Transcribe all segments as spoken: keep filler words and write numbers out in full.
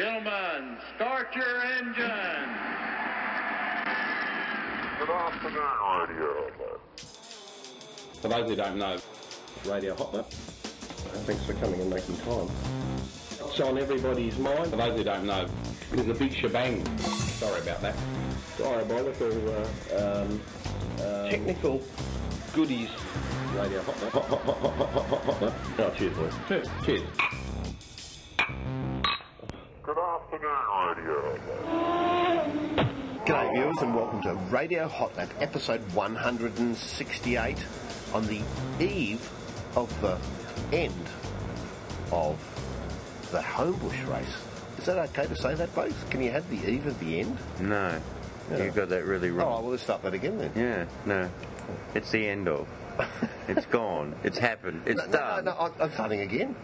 Gentlemen, start your engine. Good afternoon, Radio Hotline. For those who don't know, Radio Hotline. Thanks for coming and making time. It's on everybody's mind. For those who don't know, there's a big shebang. Sorry about that. Diabolical uh, um, um, technical goodies. Radio Hotline. Hot, hot, hot, hot, hot, hot, hot, hot, hot. Oh, cheers, boys. Cheers. Cheers. G'day viewers and welcome to Radio Hotline, episode one hundred sixty-eight, on the eve of the end of the Homebush race. Is that okay to say that, folks? Can you have the eve of the end? No, no. You got that really wrong. Oh, well, let's start that again then. Yeah, no, it's the end of. It's gone, it's happened, it's no, done. No, no, no, I'm starting again.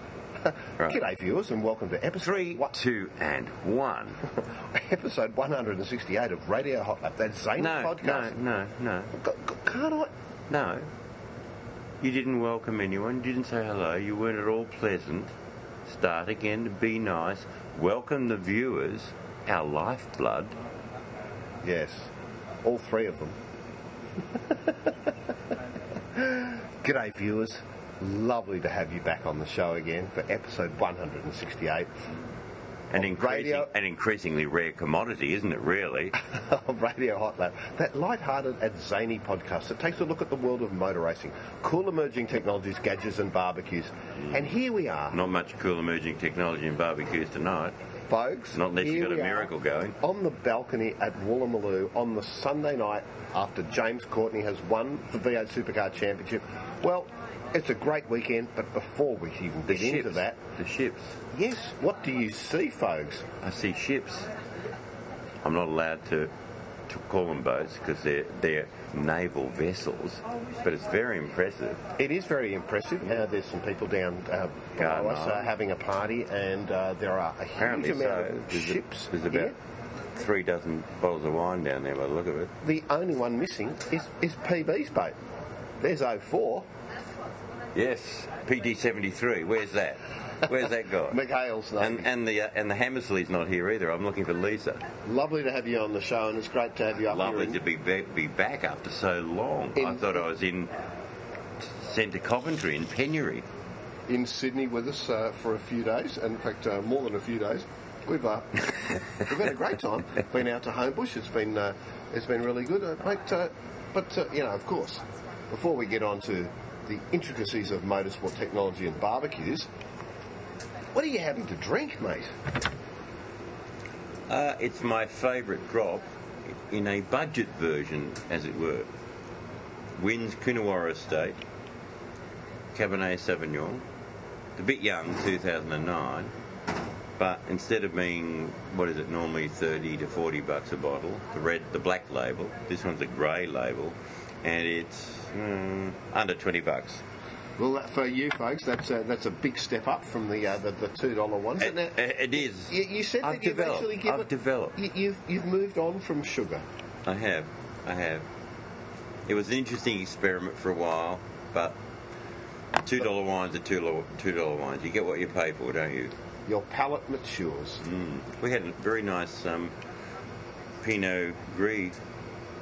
Right. G'day viewers and welcome to episode three, two and one. Episode one hundred sixty-eight of Radio Hot Lap, that Zane no, podcast. No, no, no. Can't I? No. You didn't welcome anyone, didn't say hello, you weren't at all pleasant. Start again, be nice, welcome the viewers, our lifeblood. Yes, all three of them. G'day viewers. Lovely to have you back on the show again for episode one hundred sixty-eight. An, increasing, radio, an increasingly rare commodity, isn't it, really? Radio Hot Lap, that light-hearted and zany podcast that takes a look at the world of motor racing, cool emerging technologies, gadgets and barbecues. Mm. And here we are. Not much cool emerging technology and barbecues tonight. Folks, not unless you've got a miracle going. On the balcony at Woolloomooloo on the Sunday night after James Courtney has won the V eight Supercar Championship. Well, it's a great weekend, but before we even get into that... The ships. Yes, what do you see, folks? I see ships. I'm not allowed to, to call them boats because they're, they're naval vessels, but it's very impressive. It is very impressive. Now uh, there's some people down uh, below us uh, having a party, and uh, there are a huge Apparently amount so. of there's ships a, There's about here. three dozen bottles of wine down there by the look of it. The only one missing is, is P B's boat. There's oh four. Yes, P D seventy-three. Where's that? Where's that guy? McHale's not. And, and the uh, and the Hammersley's not here either. I'm looking for Lisa. Lovely to have you on the show, and it's great to have you up Lovely here. Lovely to be, be back after so long. In, I thought I was in centre Coventry, in Penury. In Sydney with us uh, for a few days, and in fact uh, more than a few days. We've uh, we've had a great time. Been out to Homebush. It's been uh, it's been really good. Uh, great, uh, but uh, you know, of course, before we get on to the intricacies of motorsport technology and barbecues, what are you having to drink, mate? Uh, it's my favourite drop in a budget version, as it were. Wynn's Coonawarra Estate, Cabernet Sauvignon, a bit young, two thousand nine, but instead of being, what is it, normally thirty to forty bucks a bottle, the red, the black label, this one's a grey label, and it's mm, under twenty bucks. Well, that, for you folks, that's a, that's a big step up from the uh, the, the two dollar ones. It, now, it is. You, you said I've that you've actually given... I've developed. You, you've, you've moved on from sugar. I have. I have. It was an interesting experiment for a while, but two dollar wines are two dollar wines. You get what you pay for, don't you? Your palate matures. Mm. We had a very nice um, Pinot Gris...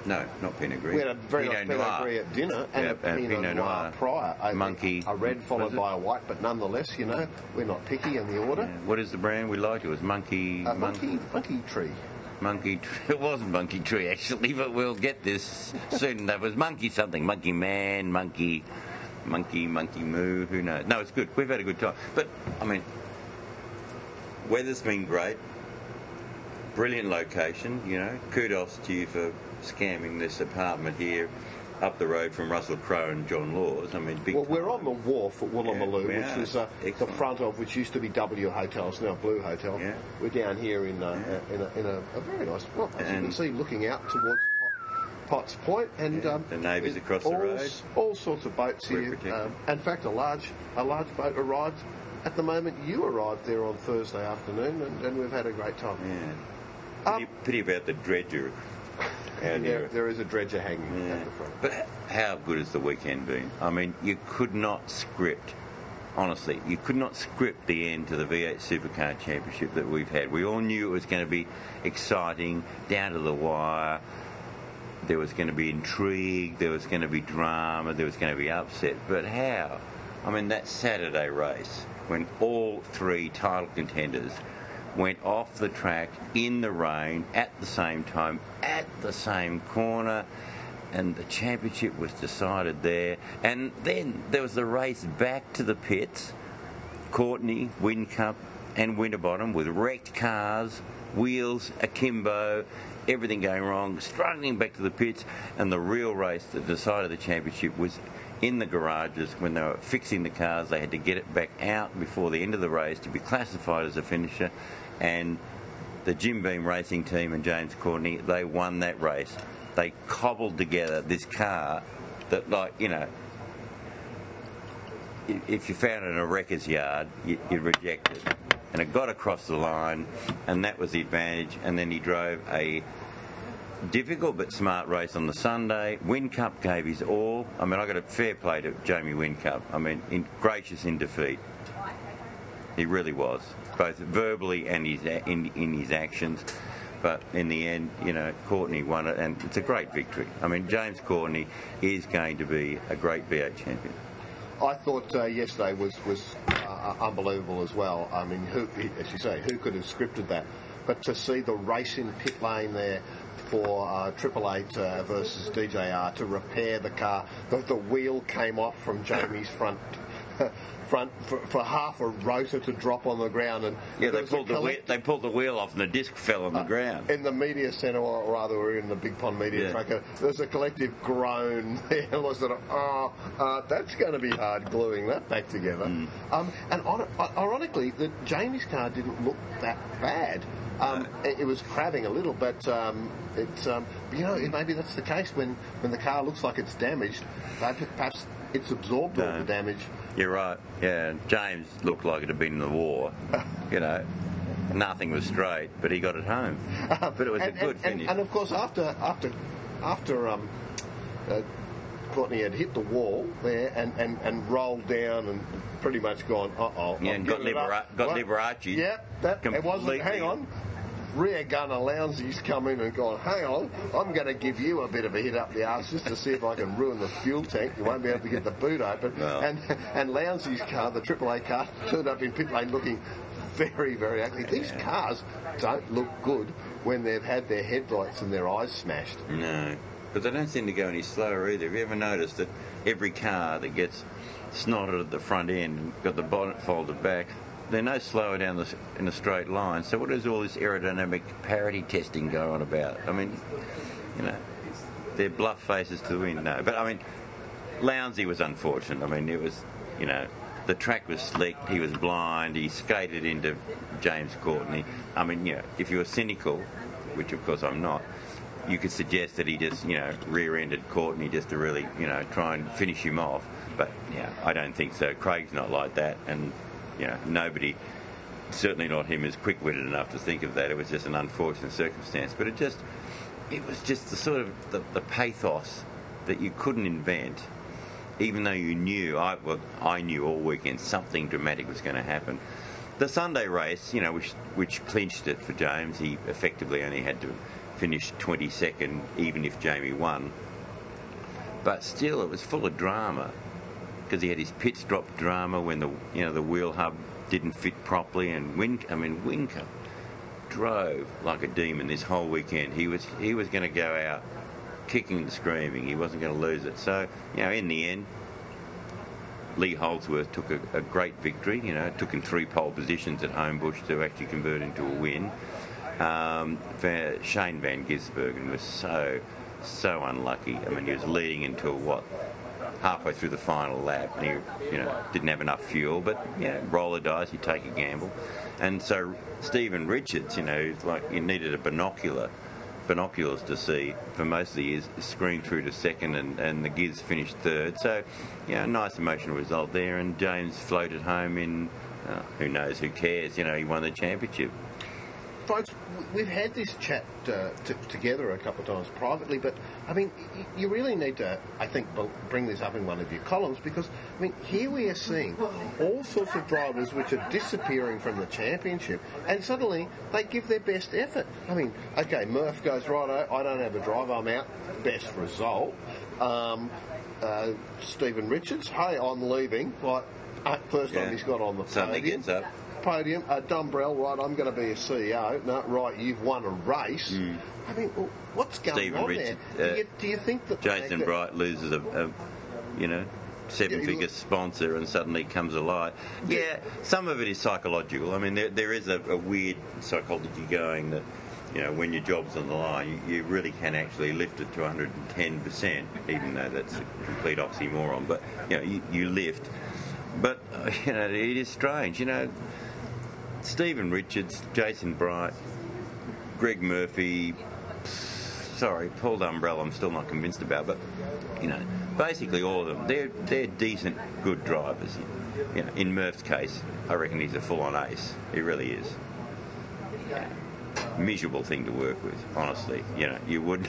No, not Pinot Gris. We had a very Pinot nice Pinot Noir. Gris at dinner and yeah, a Pinot, Pinot Noir, Noir prior. A, Monkey. A red followed by a white, but nonetheless, you know, we're not picky in the order. Yeah. What is the brand we liked? It was Monkey... Uh, monkey, monkey Monkey Tree. Monkey Tree. It wasn't Monkey Tree, actually, but we'll get this soon. That was Monkey something. Monkey Man, Monkey... Monkey, Monkey Moo, who knows? No, it's good. We've had a good time. But, I mean, weather's been great. Brilliant location, you know. Kudos to you for... scamming this apartment here up the road from Russell Crowe and John Laws. I mean, big well, time. We're on the wharf at Woolloomooloo, yeah, which is uh, the front of which used to be W Hotels, now Blue Hotel. Yeah. We're down here in, uh, yeah. in, a, in a, a very nice, well, as and you can see, looking out towards Potts Point, and yeah, um, the navies across all, the road. All sorts of boats we're here. Um, in fact, a large a large boat arrived at the moment you arrived there on Thursday afternoon, and, and we've had a great time. Yeah. Um, pity, pity about the dredger. Yeah, there is a dredger hanging yeah. at the front. But how good has the weekend been? I mean, you could not script honestly, you could not script the end to the V eight Supercar Championship that we've had. We all knew it was going to be exciting, down to the wire. There was going to be intrigue, there was going to be drama, there was going to be upset. But how? I mean, that Saturday race, when all three title contenders went off the track in the rain at the same time, at the same corner, and the championship was decided there. And then there was the race back to the pits. Courtney, Whincup and Winterbottom with wrecked cars, wheels akimbo, everything going wrong, struggling back to the pits, and the real race that decided the championship was in the garages when they were fixing the cars. They had to get it back out before the end of the race to be classified as a finisher, and the Jim Beam Racing team and James Courtney, they won that race. They cobbled together this car that, like, you know, if you found it in a wrecker's yard, you'd, you'd reject it. And it got across the line, and that was the advantage. And then he drove a difficult but smart race on the Sunday. Whincup gave his all. I mean, I got a fair play to Jamie Whincup. I mean, in, gracious in defeat. He really was, both verbally and his, in, in his actions. But in the end, you know, Courtney won it, and it's a great victory. I mean, James Courtney is going to be a great V eight champion. I thought uh, yesterday was was uh, unbelievable as well. I mean, who, as you say, who could have scripted that? But to see the race in pit lane there for uh, Triple Eight uh, versus D J R to repair the car, the, the wheel came off from Jamie's front front for, for half a rotor to drop on the ground, and yeah, they pulled the wheel, they pulled the wheel off, and the disc fell on the uh, ground. In the media centre, or rather, we're in the Big Pond media yeah. tracker. There's a collective groan there, wasn't it? Oh, uh, that's going to be hard gluing that back together. Mm. Um, and on, ironically, the Jamie's car didn't look that bad. Um, no. it, it was crabbing a little, but um, it's um, you know it, maybe that's the case when when the car looks like it's damaged, perhaps it's absorbed no. all the damage. You're right. Yeah, James looked like it had been in the war. You know, nothing was straight, but he got it home. Uh, but it was and, a good and, finish. And, and of course, after after after um, uh, Courtney had hit the wall there and, and, and rolled down and pretty much gone, uh oh. Yeah, and got Libera- got well, Liberace. Yep, that it wasn't. Hang on. Rear gunner Lowndes come in and gone, hang on, I'm going to give you a bit of a hit up the arse just to see if I can ruin the fuel tank. You won't be able to get the boot open. No. And and Lowndes' car, the triple A car, turned up in pit lane looking very, very ugly. Yeah. These cars don't look good when they've had their headlights and their eyes smashed. No, but they don't seem to go any slower either. Have you ever noticed that every car that gets snotted at the front end, got the bonnet folded back, they're no slower down the, in a straight line. So what is all this aerodynamic parity testing going on about? I mean, you know, they're bluff faces to the wind. No, but I mean, Lounsey was unfortunate. I mean, it was, you know, the track was slick. He was blind. He skated into James Courtney. I mean, you know, if you were cynical, which of course I'm not, you could suggest that he just, you know, rear-ended Courtney just to really, you know, try and finish him off. But, you know, I don't think so. Craig's not like that, and you know, nobody, certainly not him, is quick-witted enough to think of that. It was just an unfortunate circumstance. But it just, it was just the sort of the, the pathos that you couldn't invent, even though you knew, I, well, I knew all weekend something dramatic was going to happen. The Sunday race, you know, which, which clinched it for James, he effectively only had to finish twenty-second, even if Jamie won. But still, it was full of drama, because he had his pit stop drama when the you know the wheel hub didn't fit properly, and Win I mean Whincup drove like a demon this whole weekend. He was he was going to go out kicking and screaming. He wasn't going to lose it. So you know in the end, Lee Holdsworth took a, a great victory. You know it took him three pole positions at Homebush to actually convert into a win. Um, Van, Shane Van Gisbergen was so so unlucky. I mean he was leading until what? Halfway through the final lap, and he, you know, didn't have enough fuel. But you know, roll the dice, you take a gamble. And so Stephen Richards, you know, like he needed a binocular, binoculars to see for most of the years. Screamed through to second, and, and the Giz finished third. So, you know, nice emotional result there. And James floated home in, uh, who knows, who cares? You know, he won the championship. folks, we've had this chat uh, t- together a couple of times privately, but, I mean, y- you really need to, I think, bring this up in one of your columns, because, I mean, here we are seeing all sorts of drivers which are disappearing from the championship, and suddenly they give their best effort. I mean, OK, Murph goes, right, I don't have a drive, I'm out, best result. Um, uh, Stephen Richards, hey, I'm leaving, like, uh, first yeah. time he's got on the podium. Something gets up. Podium, uh, Dumbrell, right, I'm going to be a C E O. No, right, you've won a race. Mm. I mean, well, what's going Stephen on Richard, there? Do you, do you think that... Jason that, Bright loses a, a you know, seven-figure yeah, sponsor and suddenly comes alive. Yeah, yeah, some of it is psychological. I mean, there, there is a, a weird psychology going that, you know, when your job's on the line, you, you really can actually lift it to one hundred ten percent, even though that's a complete oxymoron. But, you know, you, you lift. But, you know, it is strange, you know... Stephen Richards, Jason Bright, Greg Murphy, sorry, Paul Dumbrell, I'm still not convinced about, but, you know, basically all of them, they're, they're decent, good drivers. You know, in Murph's case, I reckon he's a full-on ace. He really is. Yeah. Miserable thing to work with, honestly. You know, you would,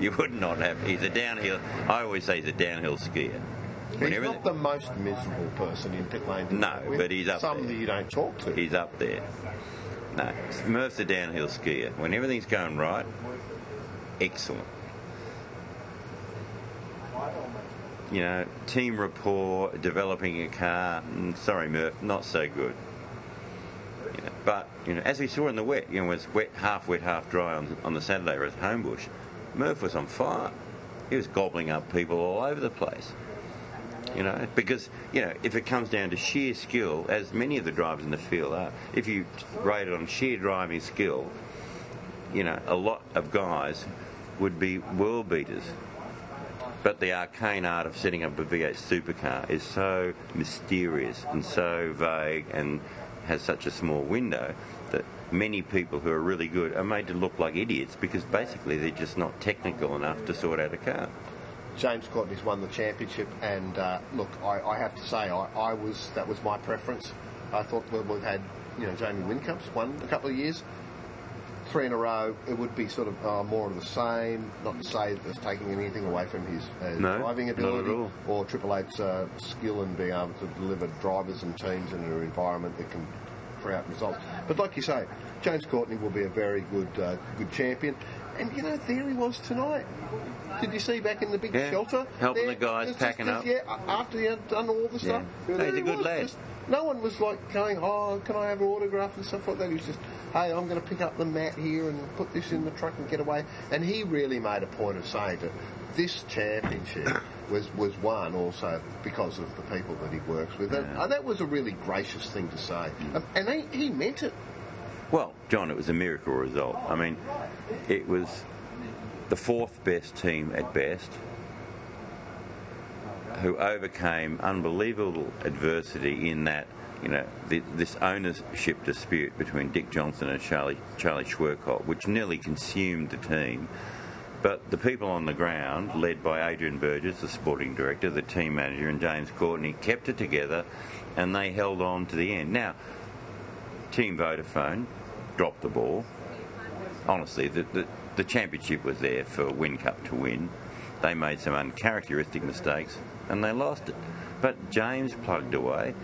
you would not have... He's a downhill... I always say he's a downhill skier. He's not the most miserable person in pit lane. No, but he's up there. Some that you don't talk to. He's up there. No, Murph's a downhill skier. When everything's going right, excellent. You know, team rapport, developing a car. Sorry, Murph, not so good. You know, but you know, as we saw in the wet, you know, it was wet, half wet, half dry on, on the Saturday at Homebush. Murph was on fire. He was gobbling up people all over the place. You know, because, you know, if it comes down to sheer skill, as many of the drivers in the field are, if you rate it on sheer driving skill, you know, a lot of guys would be world beaters. But the arcane art of setting up a V eight supercar is so mysterious and so vague and has such a small window that many people who are really good are made to look like idiots because basically they're just not technical enough to sort out a car. James Courtney's won the championship, and uh, look, I, I have to say, I, I was that was my preference. I thought well, we've had, you know, Jamie Whincup's won a couple of years, three in a row. It would be sort of uh, more of the same. Not to say that it's taking anything away from his uh, no, driving ability or Triple Eight's uh, skill in being able to deliver drivers and teams in an environment that can create results. But like you say, James Courtney will be a very good, uh, good champion. And, you know, there he was tonight. Did you see back in the big yeah, shelter? Helping there, the guys just, packing just, up. Yeah, after he had done all the stuff. Yeah. He's a good was, lad. Just, no one was, like, going, oh, can I have an autograph and stuff like that. He was just, hey, I'm going to pick up the mat here and put this in the truck and get away. And he really made a point of saying that this championship was, was won also because of the people that he works with. Yeah. And uh, that was a really gracious thing to say. Um, and he, he meant it. Well, John, it was a miracle result. I mean, it was the fourth best team at best who overcame unbelievable adversity in that, you know, the, this ownership dispute between Dick Johnson and Charlie, Charlie Schwerkopf, which nearly consumed the team. But the people on the ground, led by Adrian Burgess, the sporting director, the team manager, and James Courtney, kept it together and they held on to the end. Now, Team Vodafone dropped the ball. Honestly, the, the, the championship was there for Whincup to win. They made some uncharacteristic mistakes and they lost it. But James plugged away.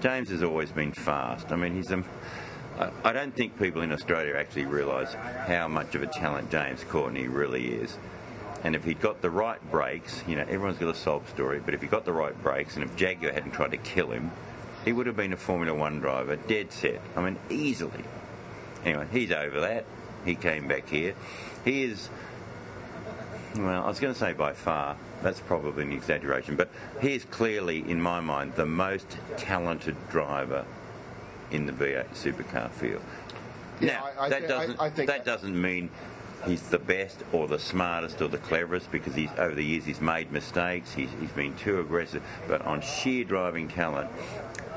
James has always been fast. I mean, he's a, I, I don't think people in Australia actually realise how much of a talent James Courtney really is. And if he'd got the right brakes, you know, everyone's got a sob story, but if he got the right brakes and if Jaguar hadn't tried to kill him, he would have been a Formula One driver, dead set. I mean, easily. Anyway, he's over that. He came back here. He is, well, I was going to say by far. That's probably an exaggeration. But he is clearly, in my mind, the most talented driver in the V eight supercar field. Yeah, now, I, I that, think, doesn't, I, I think that, that doesn't mean he's the best or the smartest or the cleverest because he's over the years he's made mistakes. He's, he's been too aggressive. But on sheer driving talent,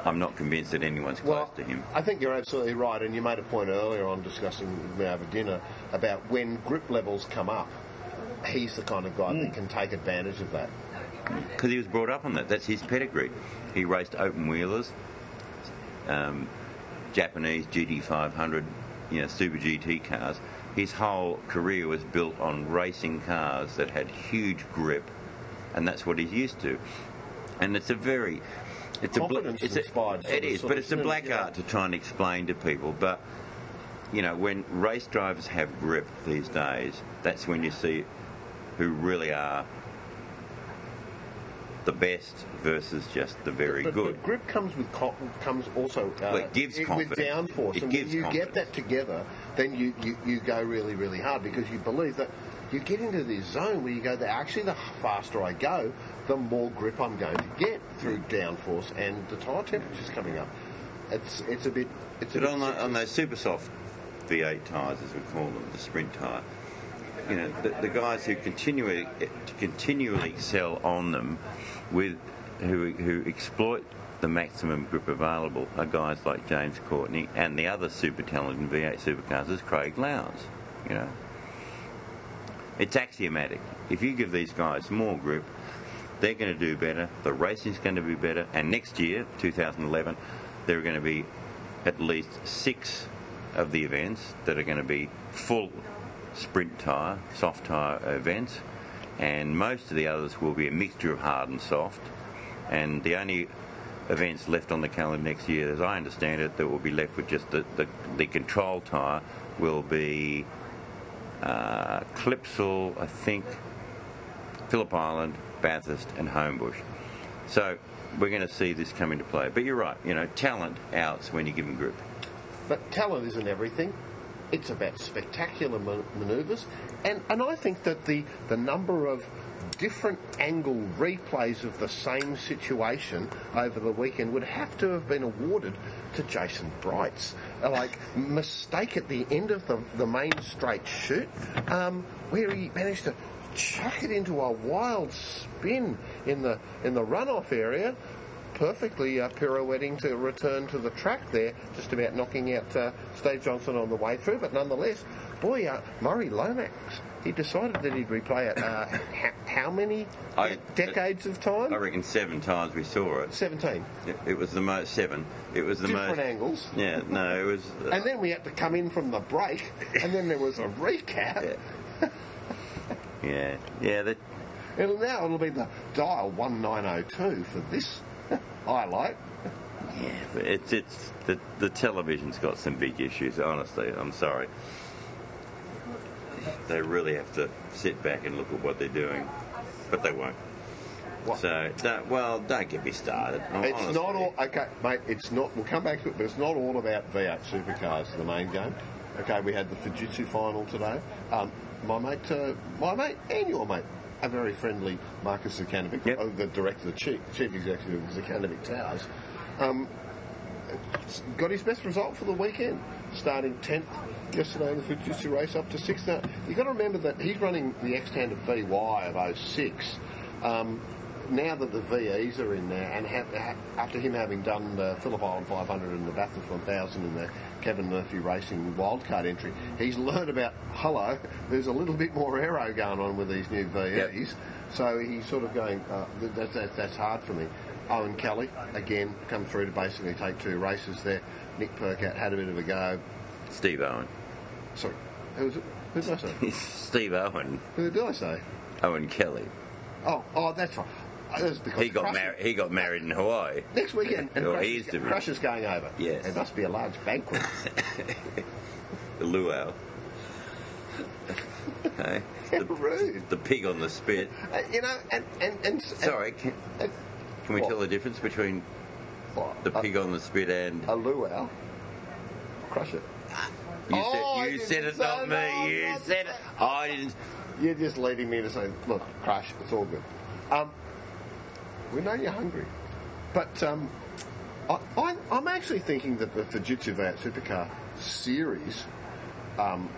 I'm not convinced that anyone's close well, to him. I think you're absolutely right, and you made a point earlier on discussing with me over dinner about when grip levels come up, he's the kind of guy mm. that can take advantage of that. Because he was brought up on that. That's his pedigree. He raced open wheelers, um, Japanese G T five hundred you know, Super G T cars. His whole career was built on racing cars that had huge grip, and that's what he's used to. And it's a very, it's Confidence a it's inspired. A, it is, but it's a black yeah. art to try and explain to people. But you know, when race drivers have grip these days, that's when you see who really are the best versus just the very but, good. But grip comes with comes also. Uh, well, it gives it, confidence. With downforce, it and gives when you confidence. Get that together, then you, you, you go really really hard because you believe that you get into this zone where you go. That actually, the faster I go, the more grip I'm going to get through downforce and the tire temperature's coming up. It's it's a bit. It's but a bit on, the, on those super soft V eight tyres, as we call them, the sprint tyre. You know, the, the guys who continually continually excel on them, with who who exploit the maximum grip available, are guys like James Courtney and the other super talented V eight supercars is Craig Lowndes. You know, it's axiomatic. If you give these guys more grip, they're going to do better. The racing's going to be better, and next year, two thousand eleven, there are going to be at least six of the events that are going to be full sprint tyre, soft tyre events, and most of the others will be a mixture of hard and soft, and the only events left on the calendar next year, as I understand it, that will be left with just the, the, the control tyre will be uh, Clipsal, I think, Phillip Island, Bathurst and Homebush. So we're going to see this come into play. But you're right, you know, talent outs when you give them grip. But talent isn't everything. It's about spectacular man manoeuvres, and, and I think that the, the number of different angle replays of the same situation over the weekend would have to have been awarded to Jason Bright's. Like, mistake at the end of the, the main straight shoot, um, where he managed to chuck it into a wild spin in the, in the runoff area, perfectly uh, pirouetting to return to the track there, just about knocking out uh, Steve Johnson on the way through. But nonetheless, boy, uh, Murray Lomax, he decided that he'd replay it uh, how many I, decades of time? I reckon seven times we saw it. Seventeen. It, it was the most, seven. It was the Different most... Different angles. Yeah, no, it was... Uh, and then we had to come in from the break, and then there was a recap. Yeah, yeah, yeah that... It'll now it'll be the dial one nine oh two for this... highlight. Yeah, but it's it's the the television's got some big issues. Honestly, I'm sorry. They really have to sit back and look at what they're doing, but they won't. What? So, don't, well, don't get me started. It's honestly. Not all okay, mate. It's not. We'll come back to it, but it's not all about V eight supercars. The main game. Okay, we had the Fujitsu final today. Um, my mate, uh, my mate, and your mate. A very friendly Marcus Zekanovic, yep. oh, the director, the chief, chief executive of Zekanovic Towers, um, got his best result for the weekend, starting tenth yesterday in the Fujitsu race up to sixth. Now, you've got to remember that he's running the X-Hand of V Y of oh six. Um, now that the V Es are in there, and ha ha after him having done the Phillip Island five hundred and the Bathurst one thousand and the Kevin Murphy Racing wildcard entry, he's learned about, hello, there's a little bit more aero going on with these new V Es. Yep. So he's sort of going, uh, that, that, that's hard for me. Owen Kelly, again, come through to basically take two races there. Nick Percat had a bit of a go. Steve Owen. Sorry, who was it? Who did I say? Steve Owen. Who did I say? Owen Kelly. Oh, oh, that's right. He got, married, he got married in Hawaii. Next weekend, and well, Crush, is Crush is going over. Yes. There must be a large banquet. The luau. Hey, the, rude. The pig on the spit. Uh, you know, and... and, and Sorry, can, and, can we what? tell the difference between what? the pig a, on the spit and... A luau? Crush it. You oh, said, you said it, not me. No, you not said it. Oh, I didn't... You're just leading me to say, look, Crush, it's all good. Um... We know you're hungry. But um, I, I, I'm actually thinking that the Fujitsu V eight Supercar series, um,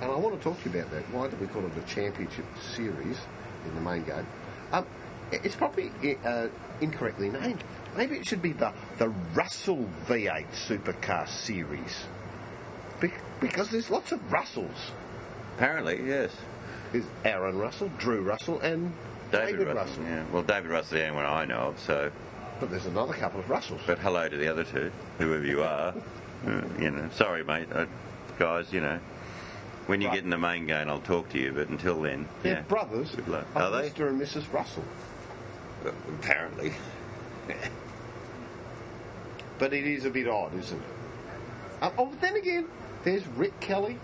and I want to talk to you about that. Why do we call it a championship series in the main game? Um, it's probably uh, incorrectly named. Maybe it should be the, the Russell V eight Supercar series. Be because there's lots of Russells. Apparently, yes. There's Aaron Russell, Drew Russell, and... David, David Russell. Russell. Yeah. Well, David Russell is the only one I know of, so... But there's another couple of Russells. But hello to the other two, whoever you are. uh, you know, sorry, mate. I guys, you know, when you right. get in the main game, I'll talk to you, but until then... They're yeah. brothers. Good luck. Are they? Mister and Missus Russell. Uh, apparently. But it is a bit odd, isn't it? Um, oh, then again, there's Rick Kelly,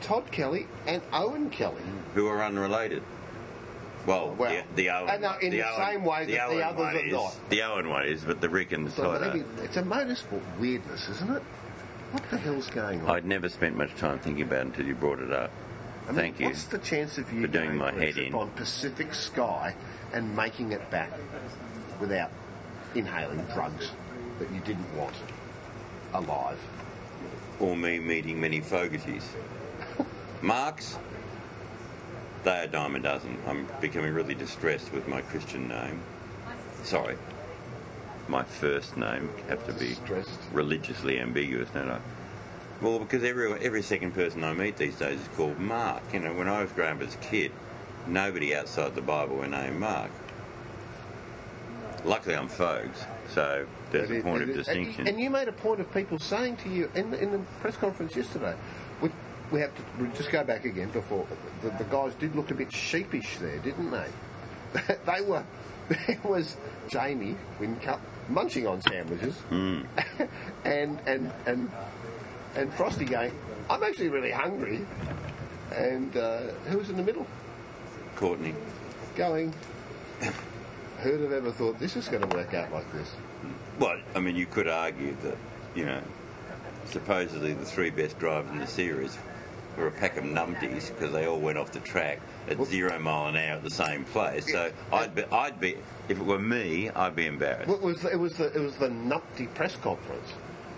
Todd Kelly, and Owen Kelly. Who are unrelated. Well, well yeah, the Owen... Uh, no, in the, the Owen, same way that the, the others are is, not. The Owen one is, but the Rick and so Todd maybe, are... It's a motorsport weirdness, isn't it? What the hell's going on? I'd never spent much time thinking about it until you brought it up. I mean, Thank you. What's the chance of you for doing my head in on Pacific Sky and making it back without inhaling drugs that you didn't want alive? Or me meeting many Fogartys. Marks? They are dime a dozen. I'm becoming really distressed with my Christian name. Sorry. My first name have to be stressed. Religiously ambiguous, don't I? Well, because every every second person I meet these days is called Mark. You know, when I was growing up as a kid, nobody outside the Bible were named Mark. Luckily, I'm Fogs, so there's it, a point it, of it, distinction. And you made a point of people saying to you in the, in the press conference yesterday, we, we have to we just go back again before the, the guys did look a bit sheepish there, didn't they? They were. There was Jamie Whincup munching on sandwiches, mm. and and and and Frosty going, I'm actually really hungry, and uh, who was in the middle? Courtney. Going, who'd have ever thought this is going to work out like this? Well, I mean, you could argue that, you know, supposedly the three best drivers in the series were a pack of numpties because they all went off the track at well, zero mile an hour at the same place. So yeah, I'd be, I'd be, if it were me, I'd be embarrassed. Well, it was, it was the, it was the numpty press conference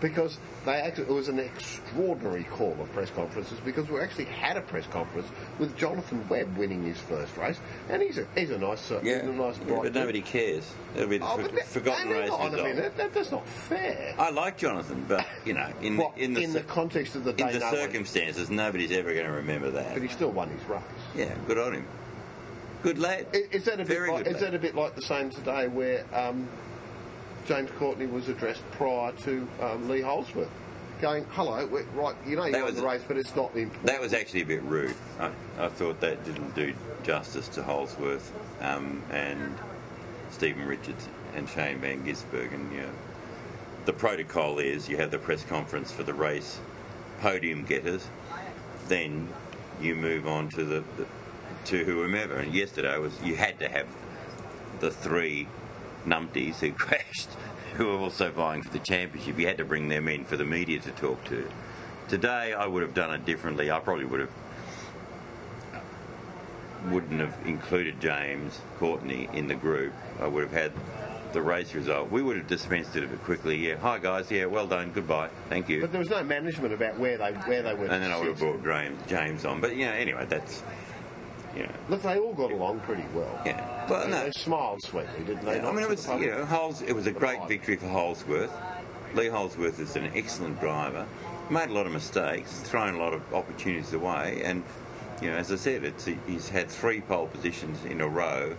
because they actually, it was an extraordinary call of press conferences because we actually had a press conference with Jonathan Webb winning his first race, and he's a, he's a nice, uh, yeah, he's a nice bright yeah, but nobody dude. Cares. It'll be the oh, for, forgotten race on a minute. That, that's not fair. I like Jonathan, but you know, in well, in, the, in the context of the day, in the no circumstances, one. Nobody's ever going to remember that. But he still won his race. Yeah, good on him. Good lad. Is, is that a Very bit? Like, is lad. that a bit like the same today where um, James Courtney was addressed prior to um, Lee Holdsworth? Going, hello, we're, right, you know you won the race, but it's not important. That was actually a bit rude. I, I thought that didn't do justice to Holdsworth um, and Stephen Richards and Shane Van Gisbergen. You know, the protocol is you have the press conference for the race podium getters, then you move on to the, the to whomever. And yesterday was you had to have the three numpties who crashed, who are also vying for the championship. You had to bring them in for the media to talk to. Today, I would have done it differently. I probably would have, wouldn't have included James Courtney in the group. I would have had the race result. We would have dispensed it a bit quickly. Yeah, hi guys. Yeah, well done. Goodbye. Thank you. But there was no management about where they where they were. And then I would have brought Graham, James on. But you know, anyway, that's. You know. Look, they all got along pretty well. Yeah, well, no. They smiled sweetly, didn't they? Yeah, I mean, it was, you know, Holes, it was a great victory for Holdsworth. Lee Holdsworth is an excellent driver. Made a lot of mistakes, thrown a lot of opportunities away, and you know, as I said, it's, he's had three pole positions in a row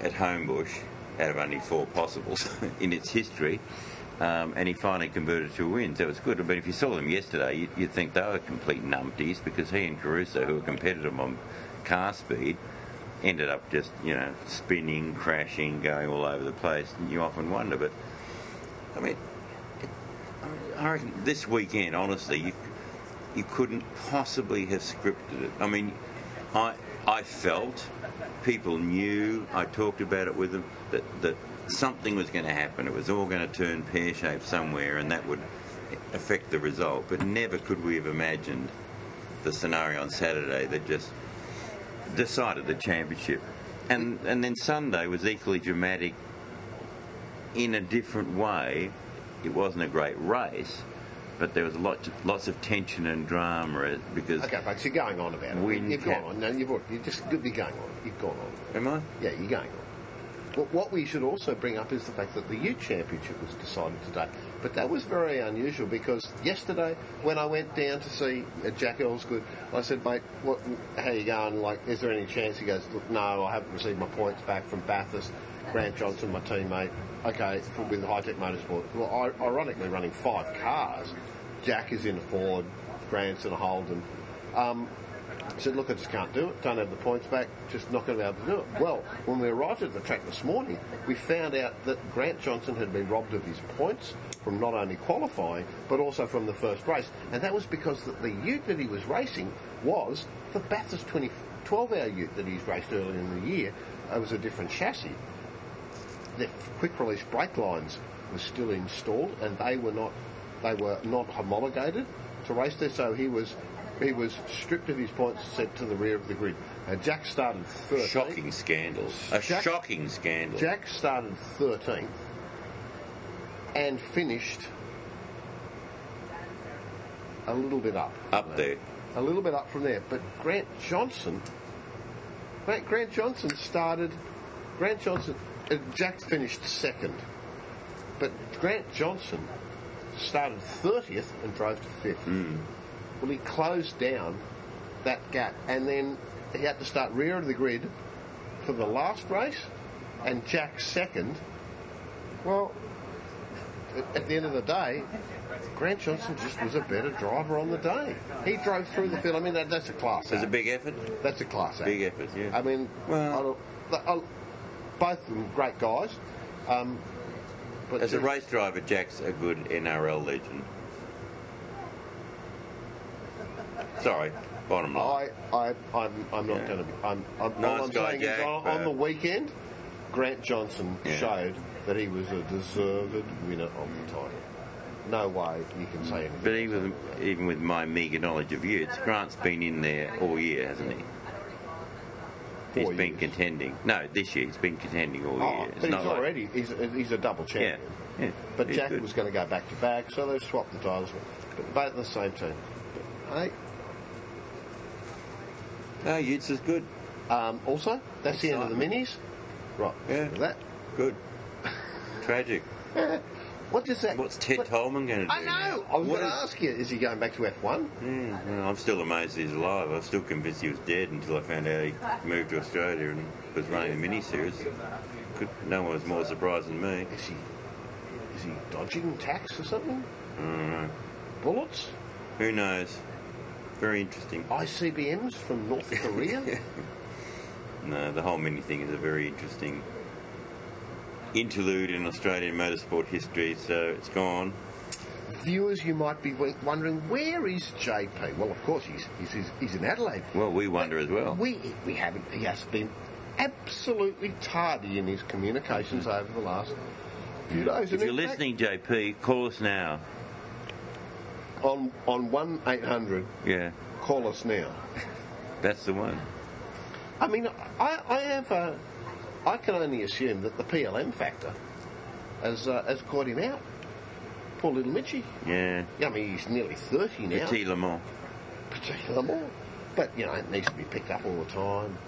at Homebush out of only four possibles in its history, um, and he finally converted to wins. That was good. But if you saw them yesterday, you'd, you'd think they were complete numpties because he and Caruso, who were competitive on car speed, ended up just, you know, spinning, crashing, going all over the place. And you often wonder, but I mean, it, I reckon this weekend, honestly, you, you couldn't possibly have scripted it. I mean, I I felt. People knew, I talked about it with them, that, that something was going to happen. It was all going to turn pear-shaped somewhere and that would affect the result. But never could we have imagined the scenario on Saturday that just decided the championship. And, and then Sunday was equally dramatic in a different way. It wasn't a great race, but there was lots of, lots of tension and drama because... OK, folks, you're going on about it. You've gone on. No, you've already, you're just you're going on. You've gone on. Am I? Yeah, you're going on. But what we should also bring up is the fact that the Youth Championship was decided today. But that was very unusual because yesterday, when I went down to see Jack Ellsgood, I said, mate, what, how you going? Like, is there any chance? He goes, look, no, I haven't received my points back from Bathurst. Grant Johnson, my teammate, okay, for, with High Tech Motorsport. Well, I, ironically, running five cars. Jack is in a Ford, Grant's in a Holden. Um, said, look, I just can't do it. Don't have the points back. Just not going to be able to do it. Well, when we arrived at the track this morning, we found out that Grant Johnson had been robbed of his points from not only qualifying, but also from the first race. And that was because the, the ute that he was racing was the Bathurst twelve-hour ute that he's raced earlier in the year. It was a different chassis. The quick-release brake lines were still installed, and they were not they were not homologated to race there, so he was... He was stripped of his points and sent to the rear of the grid. Uh, Jack started thirteenth. Shocking scandal. A Jack, shocking scandal. Jack started thirteenth and finished a little bit up. Up there. there. A little bit up from there. But Grant Johnson... Grant, Grant Johnson started... Grant Johnson... Uh, Jack finished second. But Grant Johnson started thirtieth and drove to fifth. Mm. Well, he closed down that gap, and then he had to start rear of the grid for the last race, and Jack second. Well, at the end of the day, Grant Johnson just was a better driver on the day. He drove through the field. I mean, that, that's a class act. That's a big effort. That's a class act. Big effort, yeah. I mean, well, I I, both of them great guys. Um, but as a race driver, Jack's a good N R L legend. Sorry, bottom line. I, I, I'm, I'm not yeah. going to be... I'm, I'm, nice all I'm guy, saying Jack, is on, on the weekend, Grant Johnson yeah. showed that he was a deserved winner of the title. No way you can say anything. But even, even with my meagre knowledge of utes, Grant's been in there all year, hasn't he? He's Four been years. contending. No, this year he's been contending all oh, year. It's but he's already... Like... He's, a, he's a double champion. Yeah, yeah. But he's Jack good. was going to go back-to-back, so they swapped the titles. But both the same team. Hey... No, utes is good. Um, also, that's it's the end of the minis. Right. Yeah. That. Good. Tragic. What does that... What's Ted what? Tolman going to do? I know. Now? I was going to ask you, is he going back to F one? Yeah. Well, I'm still amazed he's alive. I was still convinced he was dead until I found out he moved to Australia and was running the mini-series. Could, no one was more surprised than me. Is he... Is he dodging tax or something? I don't know. Bullets? Who knows? Very interesting. I C B Ms from North Korea? Yeah. No, the whole mini thing is a very interesting interlude in Australian motorsport history, so it's gone. Viewers, you might be wondering, where is J P? Well, of course, he's he's, he's in Adelaide. Well, we wonder but as well. We, we haven't. He has been absolutely tardy in his communications mm-hmm. over the last few days. If and you're listening, fact, J P, call us now. On on one eight hundred. Yeah. Call us now. That's the one. I mean, I I have a, I can only assume that the P L M factor has uh, has caught him out. Poor little Mitchie. Yeah. I mean, he's nearly thirty now. Petit Le Mans. Petit Le Mans. But you know, it needs to be picked up all the time.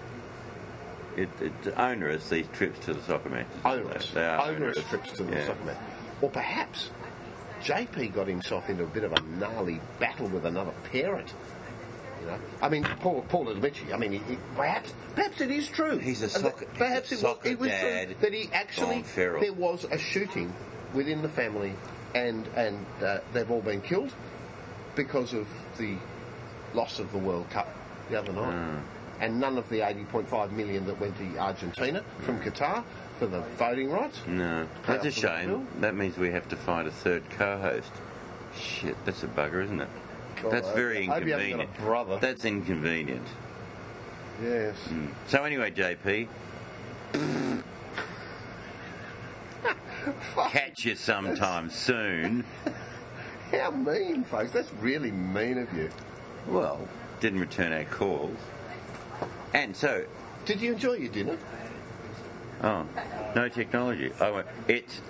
It, it's onerous, these trips to the soccer match. Onerous. They are onerous, onerous trips to the yeah. soccer match. Or perhaps. J P got himself into a bit of a gnarly battle with another parent. You know, I mean, Paul, Paul Little Mitchie. I mean, he, he, perhaps, perhaps it is true. He's a soccer. Perhaps he's a soccer it was, it was dad true that he actually there was a shooting within the family, and and uh, they've all been killed because of the loss of the World Cup the other night, mm. and none of the eighty point five million that went to Argentina from Qatar. For the voting rights? No. That's a shame. That means we have to find a third co-host. Shit, that's a bugger, isn't it? God, that's very I, inconvenient. I hope you haven't got a brother. That's inconvenient. Yes. Mm. So anyway, J P. Catch you sometime soon. How mean, folks. That's really mean of you. Well, didn't return our calls. And so... Did you enjoy your dinner? Oh, no technology. I went, it's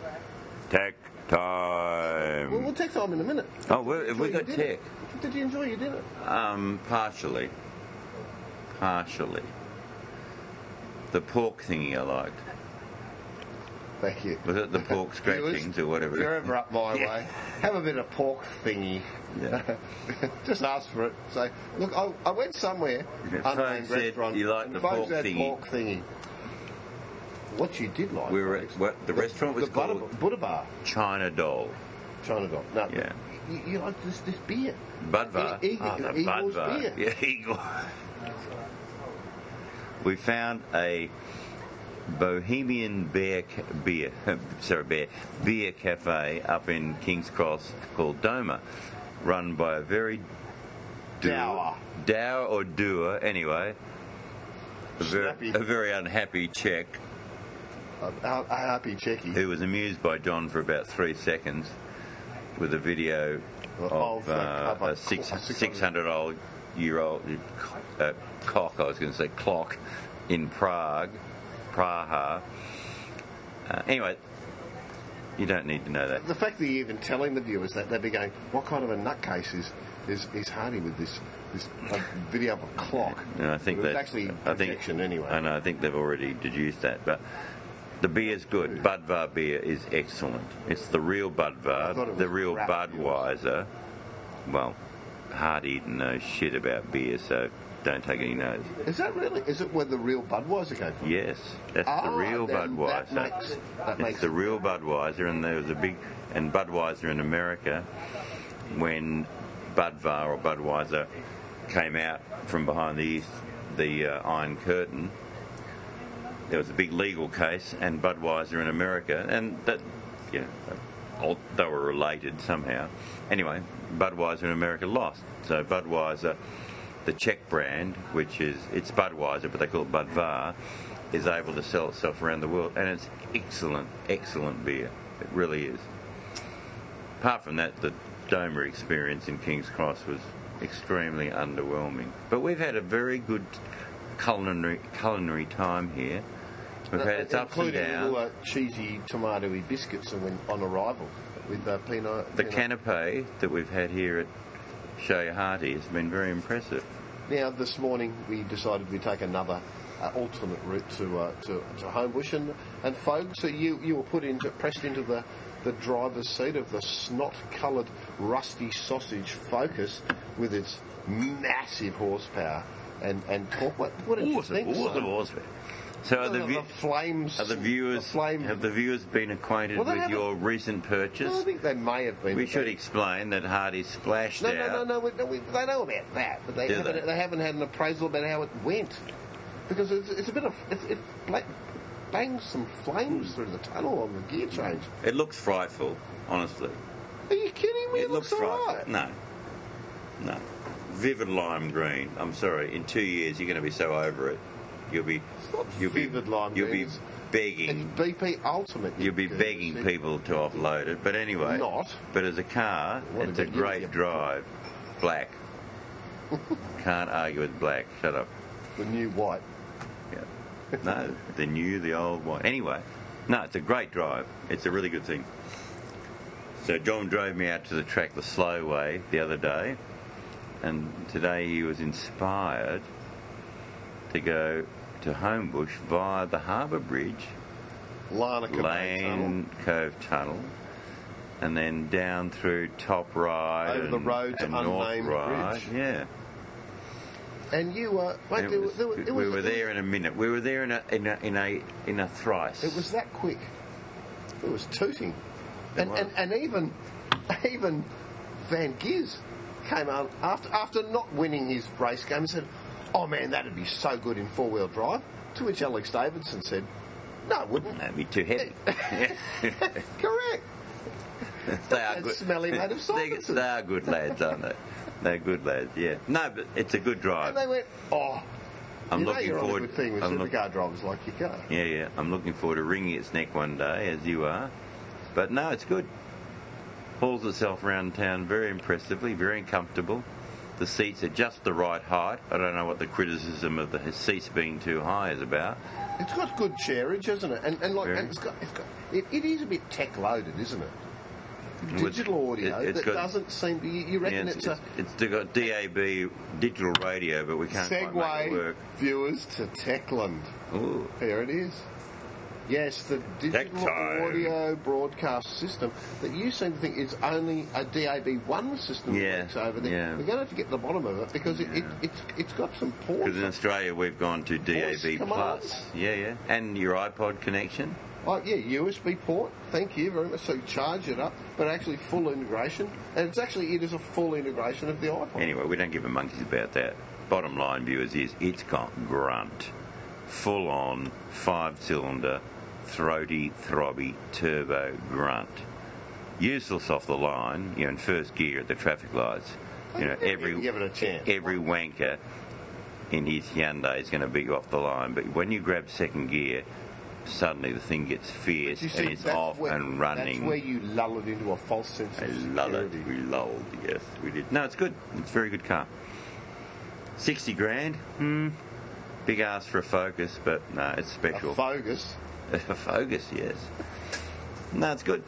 tech time. Well, we'll tech time in a minute. Oh, well, have we got tech? Dinner? Did you enjoy your dinner? Um, partially. Partially. The pork thingy I liked. Thank you. Was it the pork scratchings or whatever? If you're ever up my yeah. way, have a bit of pork thingy. Yeah. Just ask for it. Say, so, look, I, I went somewhere, yeah, unnamed restaurant, you like the pork thingy. pork thingy. What you did like? We were at what, the, the restaurant was the called Budvar. China Doll. China Doll. No, yeah. You, you like this this beer? Budvar. E- e- oh, e- Budvar. Beer. Yeah, Eagle. We found a Bohemian beer ca- beer sorry beer beer cafe up in King's Cross called Doma, run by a very dour, dour, dour or doer anyway. A very, a very unhappy Czech. Unhappy Czechie. Who was amused by John for about three seconds with a video of uh, a six hundred year old uh, cock, I was going to say clock, in Prague, Praha. Uh, anyway, you don't need to know that. The fact that you're even telling the viewers that, they'd be going, what kind of a nutcase is, is, is Hardy with this? This video of a clock. And I think that's actually I think, anyway. And I think they've already deduced that. But the beer's good. Budvar beer is excellent. It's the real Budvar, the real Budweiser. Well, Hardy knows shit about beer, so don't take any notice. Is that really? Is it where the real Budweiser came from? Yes, that's oh, the real Budweiser. That makes, that it's makes the real Budweiser, and there was a big and Budweiser in America when Budvar or Budweiser came out from behind the the uh, Iron Curtain. There was a big legal case, and Budweiser in America, and that, you know, they were related somehow. Anyway, Budweiser in America lost. So Budweiser, the Czech brand, which is it's Budweiser, but they call it Budvar, is able to sell itself around the world, and it's excellent, excellent beer. It really is. Apart from that, the Domer experience in King's Cross was extremely underwhelming, but we've had a very good culinary culinary time here. We've uh, had its ups and downs, including uh, cheesy tomatoey biscuits, and when on arrival with uh, peanut. The canapé that we've had here at Shea Hardy has been very impressive. Now this morning we decided we'd take another uh, alternate route to uh, to, to Homebush, and and folks, so you you were put into pressed into the. the driver's seat of the snot-coloured, rusty sausage Focus with its massive horsepower and and torque. What, what did awesome, you think? Awesome, so? Horsepower. So are the, the, vi- flames, are the viewers the flame... have the viewers been acquainted well, with your recent purchase? No, I think they may have been. We should that. explain that Hardy splashed no, out. No, no, no, we, no we, they know about that, but they haven't, they? they haven't had an appraisal about how it went because it's, it's a bit of it's, it's black. Bangs some flames through the tunnel on the gear change. It looks frightful, honestly. Are you kidding me? It, it looks, looks all right. No. No. Vivid lime green. I'm sorry. In two years, you're going to be so over it. You'll be... It's not you'll vivid be, lime you'll green. You'll be begging... It's B P Ultimate. You'll be begging see. people to offload it. But anyway... Not. But as a car, what it's a great drive. Put? Black. Can't argue with black. Shut up. The new white. No, the new, the old one. Anyway, no, it's a great drive. It's a really good thing. So John drove me out to the track the slow way the other day, and today he was inspired to go to Homebush via the Harbour Bridge, Larnaca Lane Cove Tunnel, and then down through Top Ryde over and, the road to Unnamed Bridge. Yeah. And you were. Mate, it was, there was, it was, we were there in a minute. We were there in a in a in a, in a thrice. It was that quick. It was tooting, and was. and and even even Van Gis came out after after not winning his race game and said, "Oh man, that'd be so good in four wheel drive." To which Alex Davidson said, "No, it wouldn't. That'd be too heavy." Correct. They are good. Smelly mate of Simon's. They are good lads, aren't they? They're good lads, yeah. No, but it's a good drive. And they went, oh, I'm you know looking you're forward. On a good thing with I'm supercar look- drivers like you go. Yeah, yeah. I'm looking forward to wringing its neck one day, as you are. But no, it's good. Hauls itself around town very impressively, very comfortable. The seats are just the right height. I don't know what the criticism of the seats being too high is about. It's got good chairage, hasn't it? And, and like, and it's got, it's got, it, it is a bit tech loaded, isn't it? Digital audio it, that got, doesn't seem to... You reckon yeah, it's, it's, it's a... It's got D A B, digital radio, but we can't quite make it work. Segue viewers to Techland. Ooh. Here it is. Yes, the digital audio broadcast system that you seem to think is only a D A B one system yeah, that works over there. Yeah. We're going to have to get to the bottom of it because yeah. it, it, it's it's got some ports. Because in Australia we've gone to D A B plus. Plus. Yeah, yeah. And your iPod connection. Oh, yeah, U S B port, thank you very much. So you charge it up, but actually full integration. And it's actually, it is a full integration of the iPod. Anyway, we don't give a monkeys about that. Bottom line, viewers, is it's got grunt. Full-on, five-cylinder, throaty, throbby, turbo grunt. Useless off the line, you know, in first gear at the traffic lights. You know, every, give it a chance. Every wanker in his Hyundai is going to beat you off the line. But when you grab second gear, suddenly the thing gets fierce see, and it's off where, and running. That's where you lull it into a false sense of security. I lull it. We lulled, yes, we did. No, it's good. It's a very good car. Sixty grand. Hmm. Big ass for a Focus, but no, it's special. A Focus? A Focus, yes. No, it's good.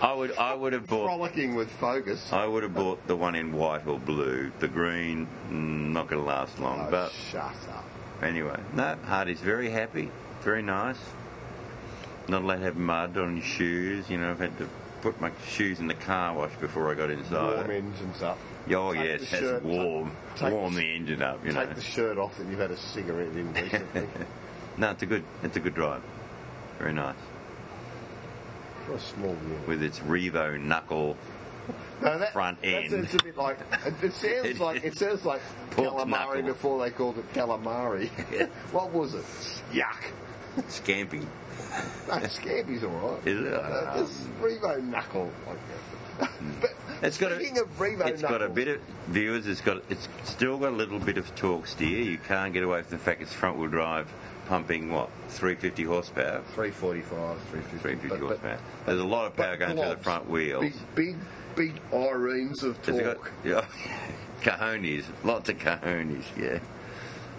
I would, I would have bought. Frolicking with Focus. I would have bought the one in white or blue. The green, not going to last long. Oh, but shut up. Anyway, no, Hardy's very happy, very nice. Not allowed to have mud on your shoes. You know, I've had to put my shoes in the car wash before I got inside. Warm engines up. Oh, take yes, that's warm. Take, warm the engine up, you take know. Take the shirt off that you've had a cigarette in recently. No, it's a good, it's a good drive. Very nice. For a small unit. With its Revo knuckle no, that, front end. That sounds a bit like, it sounds like, it sounds like calamari knuckle. Before they called it calamari. What was it? Yuck. Scampi. No, Scampi's all right. Is it? Uh, no. This Revo knuckle. Like that. But, It's got, a, it's got a bit of viewers. It's got it's still got a little bit of torque steer. You can't get away from the fact it's front wheel drive, pumping what three hundred fifty horsepower, three forty-five, three fifty, three fifty but, horsepower. But, There's a lot of power going through the front wheels. Big, big, big Irenes of torque. Got, yeah, cojones, lots of cojones. Yeah,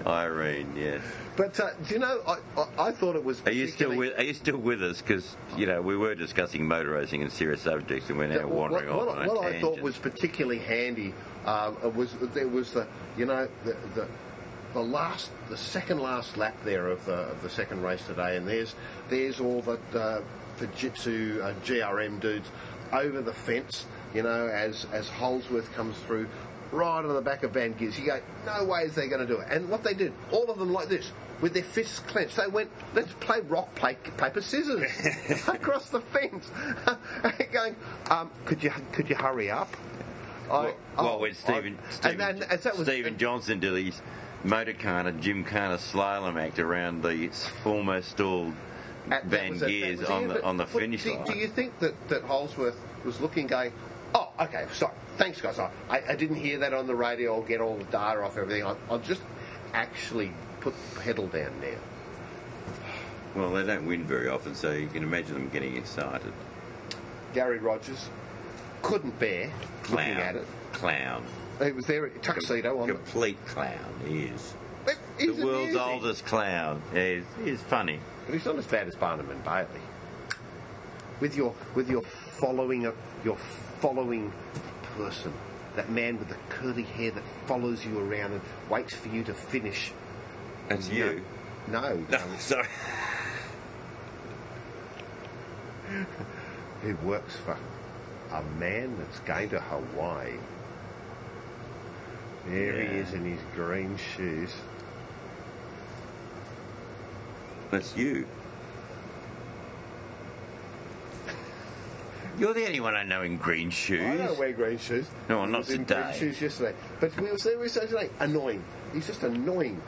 Irene. Yeah. But uh, do you know? I, I, I thought it was. Particularly... Are you still with? Are you still with us? Because you know we were discussing motor racing and serious subjects, and we're now yeah, well, wandering what, off. What, on what a I thought was particularly handy um, was there was the you know the, the the last the second last lap there of the of the second race today, and there's there's all the uh, Fujitsu uh, G R M dudes over the fence, you know, as as Holdsworth comes through. Right on the back of Van Gis. You go, no way is they going to do it. And what they did, all of them like this, with their fists clenched, they went, let's play rock, play, paper, scissors across the fence. Going, um, could you could you hurry up? I, well, oh, well, when Stephen, I, Stephen, and then, and so was, Stephen Johnson did his motorcana, gymcana slalom act around the almost stalled Van Gis on the, on the finish line. Do you think that, that Holdsworth was looking, going, oh, okay, sorry. Thanks, guys. I, I didn't hear that on the radio. I'll get all the data off everything. I'll, I'll just actually put the pedal down now. Well, they don't win very often, so you can imagine them getting excited. Gary Rogers couldn't bear clown, looking at it. Clown. He was there at tuxedo Com- on complete the... clown, he is. But he's the world's amusing. Oldest clown. He's, he's funny. But he's not as bad as Barnum and Bailey. With your with your following up your following person, that man with the curly hair that follows you around and waits for you to finish. And no, you? No. No, no. Sorry. Who works for a man that's going to Hawaii. There yeah. he is in his green shoes. That's you. You're the only one I know in green shoes. I don't wear green shoes. No, not today. I was in green shoes yesterday. But we were saying today, annoying. He's just annoying.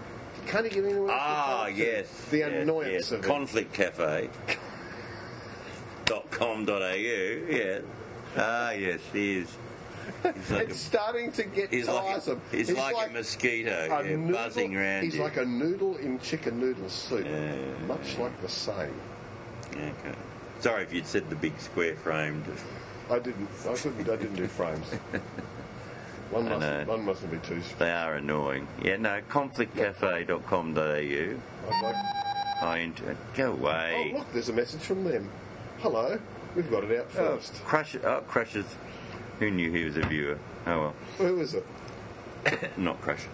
Can't he get anywhere else? Ah, yes. The yes, annoyance yes. of conflict cafe dot com dot a u. Yeah. Ah, yes, he is. Like it's a, starting to get he's tiresome. Like a, he's, he's like, like a mosquito a yeah, noodle, buzzing around. He's you. Like a noodle in chicken noodle soup. Yeah, much yeah. like the same. Okay. Sorry if you'd said the big square framed. I didn't. I couldn't. I didn't do frames. One mustn't. One mustn't be too. They are annoying. Yeah. No. conflict cafe dot com dot a u. I'd like. Inter- go away. Oh look, there's a message from them. Hello. We've got it out first. Oh, Crush. Oh, Crushes. Who knew he was a viewer? Oh well. Who is it? Not Crusher.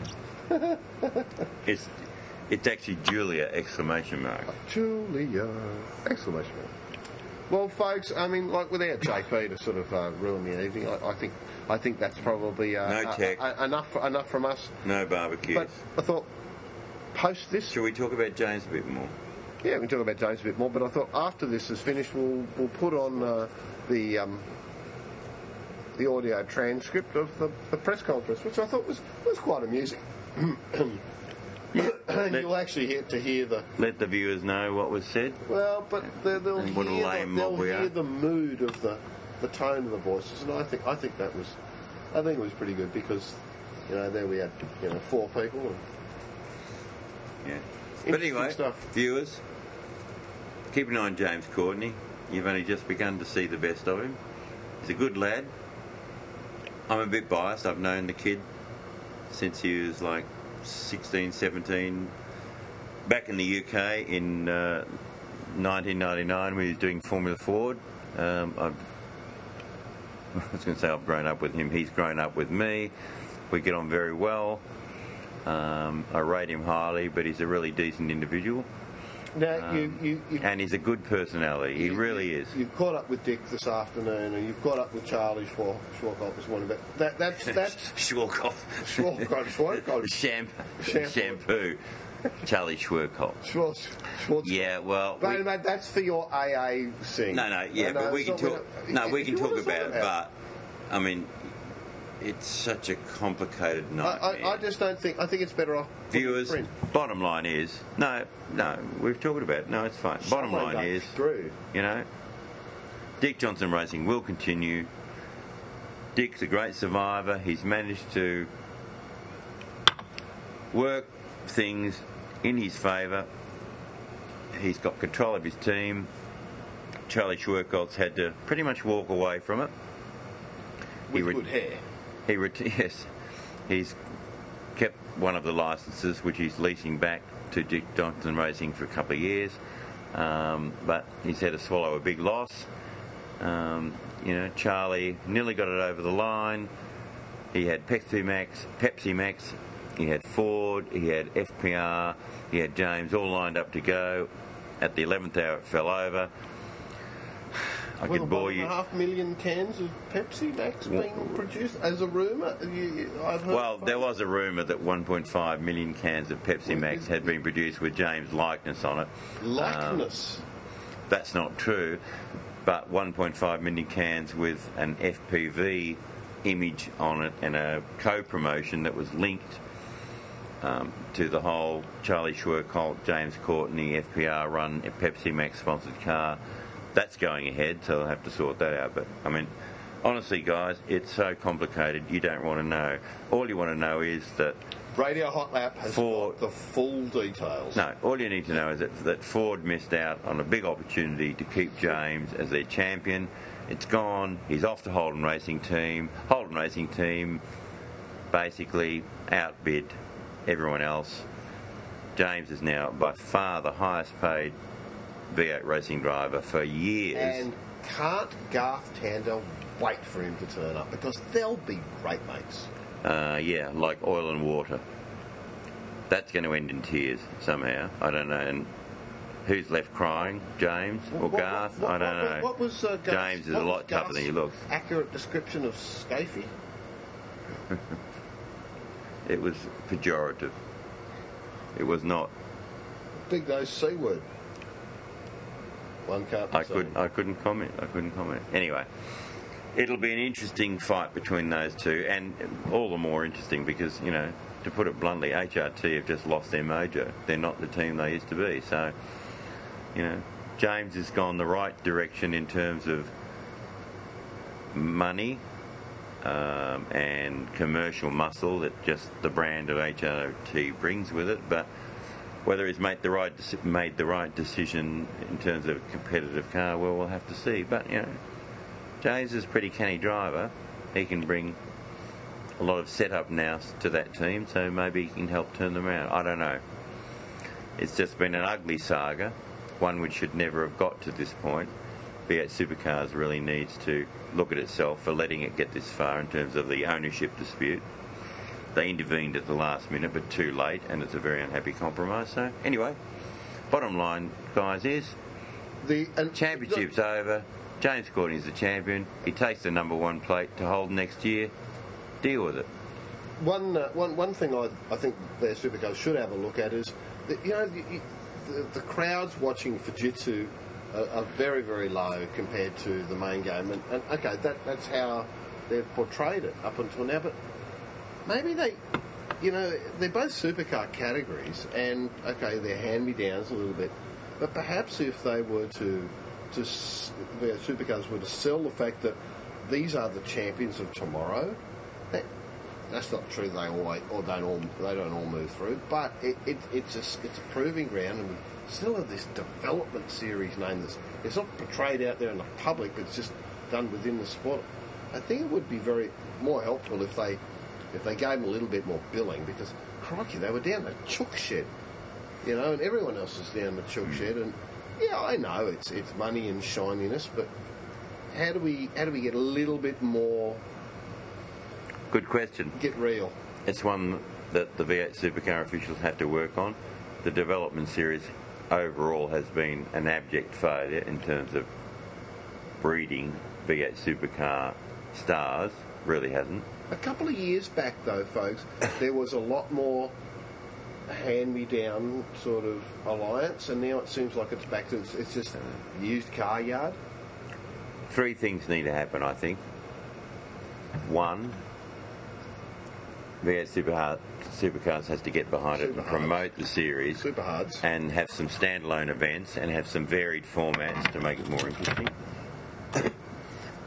It's It's actually Julia, exclamation mark. Julia, exclamation mark. Well, folks, I mean, like, without J P to sort of uh, ruin the evening, I, I think I think that's probably uh, no tech. Uh, uh, enough enough from us. No barbecues. But I thought, post this... Shall we talk about James a bit more? Yeah, we can talk about James a bit more, but I thought after this is finished, we'll we'll put on uh, the... Um, the audio transcript of the, the press conference, which I thought was, was quite amusing. And you'll actually get to hear the... Let the viewers know what was said. Well, but they'll, they'll hear, the, they'll hear the mood of the, the tone of the voices, and I think I think that was... I think it was pretty good, because, you know, there we had, you know, four people. And yeah. But anyway, stuff. Viewers, keep an eye on James Courtney. You've only just begun to see the best of him. He's a good lad. I'm a bit biased. I've known the kid since he was like sixteen, seventeen, back in the U K in uh, nineteen ninety-nine when he was doing Formula Ford. Um, I've, I was going to say I've grown up with him. He's grown up with me. We get on very well. Um, I rate him highly, but he's a really decent individual. Now, um, you, you, you, and he's a good personality. He you, really is. You've caught up with Dick this afternoon, and you've caught up with Charlie Schwer, Schwerkopf this morning. But that, that's that's Schwerkopf. Schwerkopf. Schwerkopf. Shampoo. Shampoo. Shampoo. Charlie Schwerkopf. Schwartz. Schwartz. Yeah, well. But, we, mate, that's for your A A scene. No, no, yeah, no, but no, we can talk. Not, no, it, we can talk about, about it. But I mean, it's such a complicated nightmare. I, I, I just don't think... I think it's better off... Viewers, bottom line is... No, no, we've talked about it. No, it's fine. Bottom Someone line is... Through. You know, Dick Johnson Racing will continue. Dick's a great survivor. He's managed to work things in his favour. He's got control of his team. Charlie Schwerkopf's had to pretty much walk away from it. With he good hair. He yes, he's kept one of the licences, which he's leasing back to Dick Johnson Racing for a couple of years, um, but he's had to swallow a big loss. Um, you know, Charlie nearly got it over the line. He had Pepsi Max, Pepsi Max, he had Ford, he had F P R, he had James all lined up to go. At the eleventh hour, it fell over. I well, could bore you. Half million cans of Pepsi Max being produced as a rumour. Well, there was a rumour that one point five million cans of Pepsi Max had been produced with James' likeness on it. Likeness? Um, that's not true, but one point five million cans with an F P V image on it and a co-promotion that was linked um, to the whole Charlie Schwerkopf, James Courtney, F P R run, Pepsi Max sponsored car. That's going ahead, so I'll have to sort that out. But, I mean, honestly, guys, it's so complicated, you don't want to know. All you want to know is that... Radio Hot Lap has for, got the full details. No, all you need to know is that, that Ford missed out on a big opportunity to keep James as their champion. It's gone. He's off the Holden Racing Team. Holden Racing Team basically outbid everyone else. James is now by far the highest paid V eight racing driver for years. And can't Garth Tander wait for him to turn up, because they'll be great mates. Uh, yeah, like oil and water. That's going to end in tears somehow. I don't know. And who's left crying? James or what, what, Garth? What, what, I don't what, know. What was uh, James is what a lot was tougher Garth's than he looks. Accurate description of Scafie. It was pejorative. It was not. Big those C word. One can't I could I couldn't comment. I couldn't comment. Anyway, it'll be an interesting fight between those two, and all the more interesting because, you know, to put it bluntly, H R T have just lost their mojo. They're not the team they used to be. So, you know, James has gone the right direction in terms of money um, and commercial muscle that just the brand of H R T brings with it, but whether he's made the right made the right decision in terms of a competitive car, well, we'll have to see. But, you know, James is a pretty canny driver. He can bring a lot of setup now to that team, so maybe he can help turn them around. I don't know. It's just been an ugly saga, one which should never have got to this point. V eight Supercars really needs to look at itself for letting it get this far in terms of the ownership dispute. They intervened at the last minute, but too late, and it's a very unhappy compromise. So anyway, bottom line, guys, is the uh, championship's uh, over. James Courtney's the champion. He takes the number one plate to hold next year. Deal with it. One, uh, one, one thing I, I think their Supercars should have a look at is that, you know, the, the, the crowds watching Fujitsu are, are very, very low compared to the main game. And, and okay, that, that's how they've portrayed it up until now. But maybe they, you know, they're both supercar categories, and okay, they're hand-me-downs a little bit. But perhaps if they were to, to the Supercars were to sell the fact that these are the champions of tomorrow. That, That's not true. They always, or don't all, they don't all move through. But it, it, it's a, it's a proving ground, and we still have this development series name. That's it's not portrayed out there in the public, but it's just done within the sport. I think it would be very more helpful if they, if they gave them a little bit more billing, because crikey, they were down the chook shed, you know, and everyone else is down the chook shed. And yeah, I know it's it's money and shininess, but how do we how do we get a little bit more? Good question. Get real. It's one that the V eight Supercar officials have to work on. The development series overall has been an abject failure in terms of breeding V eight Supercar stars. Really hasn't. A couple of years back, though, folks, there was a lot more hand-me-down sort of alliance, and now it seems like it's back to, it's just a used car yard. Three things need to happen, I think. One, V eight Superhard, Supercars has to get behind Super it and hard. promote the series Superhards. And have some standalone events and have some varied formats to make it more interesting.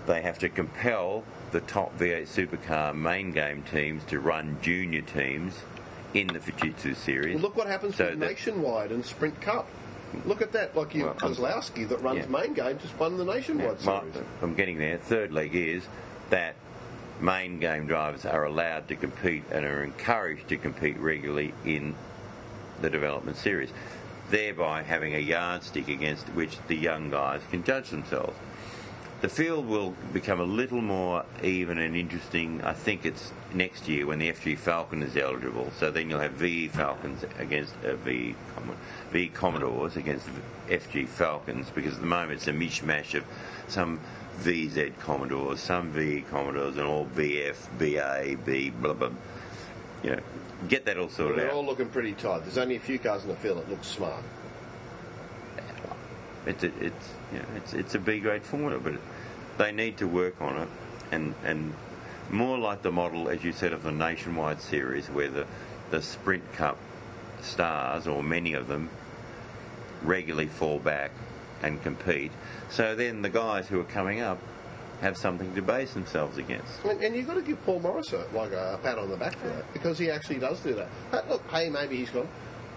They have to compel the top V eight Supercar main game teams to run junior teams in the Fujitsu series. Well, look what happens so to Nationwide and Sprint Cup. Look at that, like you, well, Kozlowski that runs yeah. main game just won the Nationwide yeah, series. I'm getting there. Third leg is that main game drivers are allowed to compete and are encouraged to compete regularly in the development series, thereby having a yardstick against which the young guys can judge themselves. The field will become a little more even and interesting. I think it's next year when the F G Falcon is eligible, so then you'll have V E Falcons against uh, V E V E Commodores against F G Falcons, because at the moment it's a mishmash of some V Z Commodores, some V E Commodores, and all V F, B A, B, blah, blah. You know, get that all sorted They're out. They're all looking pretty tight. There's only a few cars in the field that look smart. It's a, it's, you know, it's, it's a B-grade formula, but it, they need to work on it, and, and more like the model, as you said, of the Nationwide series, where the, the Sprint Cup stars, or many of them, regularly fall back and compete, so then the guys who are coming up have something to base themselves against. And, and you've got to give Paul Morris a, like a, a pat on the back for that, because he actually does do that. But look, hey, maybe he's gone,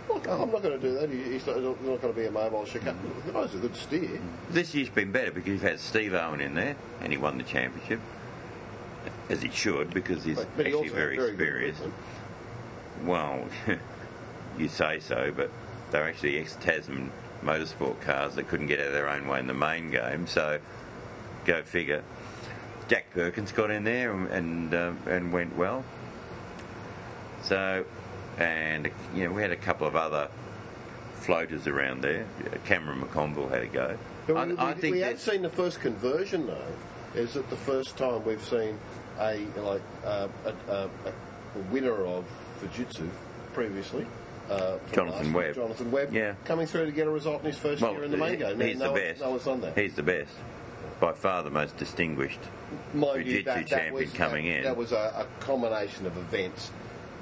look, I'm not going to do that, he's not, not going to be a mobile chicane. The guy's a good steer. This year's been better because you've had Steve Owen in there, and he won the championship, as he should, because he's but, but actually he very, very experienced. Good, well, you say so, but they're actually ex-Tasman motorsport cars that couldn't get out of their own way in the main game, so go figure. Jack Perkins got in there and and, um, and went well. So, and you know, we had a couple of other floaters around there. Cameron McConville had a go. But I, we, I think we have seen the first conversion though. Is it the first time we've seen a like uh, a, a, a winner of Fujitsu previously? Uh, Jonathan Webb. Jonathan Webb yeah. coming through to get a result in his first well, year in the main game. He's no, the best. No one's done that. He's the best. By far the most distinguished Fujitsu champion that was, coming that, in. That was a, a combination of events.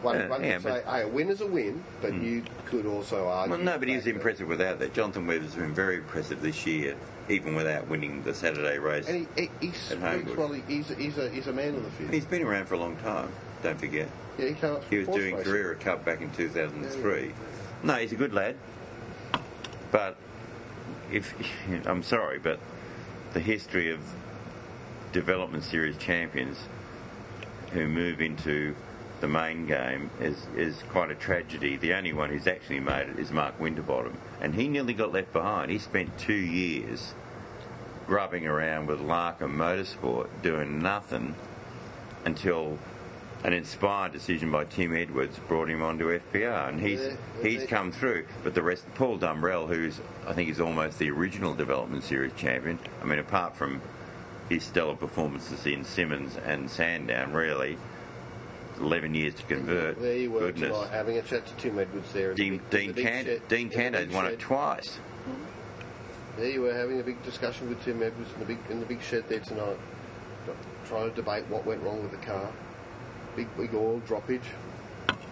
One, uh, one yeah, could say, hey, a win is a win, but mm. you could also argue... Well, no, but he was impressive without that. Jonathan Webb has been very impressive this year, even without winning the Saturday race. And he, he, he speaks well. He's, he's, a, he's a man of the field. He's been around for a long time, don't forget. Yeah, he, came up he was doing racing. Carrera Cup back in two thousand three. Yeah, yeah. No, he's a good lad. But if I'm sorry, but the history of development series champions who move into the main game is, is quite a tragedy. The only one who's actually made it is Mark Winterbottom. And he nearly got left behind. He spent two years grubbing around with Larkham Motorsport doing nothing until an inspired decision by Tim Edwards brought him on to F P R, and he's yeah, he's come through. But the rest, Paul Dumbrell, who's I think is almost the original Development Series champion. I mean, apart from his stellar performances in Simmons and Sandown, really, eleven years to convert. There you were, tonight, having a chat to Tim Edwards there. Dean Dean Candade's won it twice. There you were having a big discussion with Tim Edwards in the big in the big shed there tonight, trying to debate what went wrong with the car. Big, big oil droppage.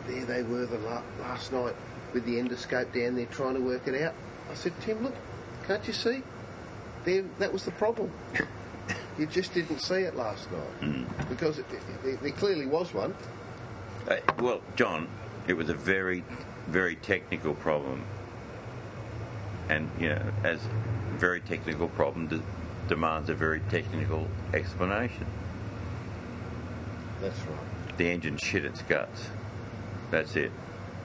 There they were the la- last night with the endoscope down there trying to work it out. I said, Tim, look, can't you see? There, that was the problem. You just didn't see it last night mm. because it, it, it, there clearly was one. Uh, well, John, it was a very, very technical problem, and you know, as a very technical problem de- demands a very technical explanation. That's right. The engine shit its guts. That's it.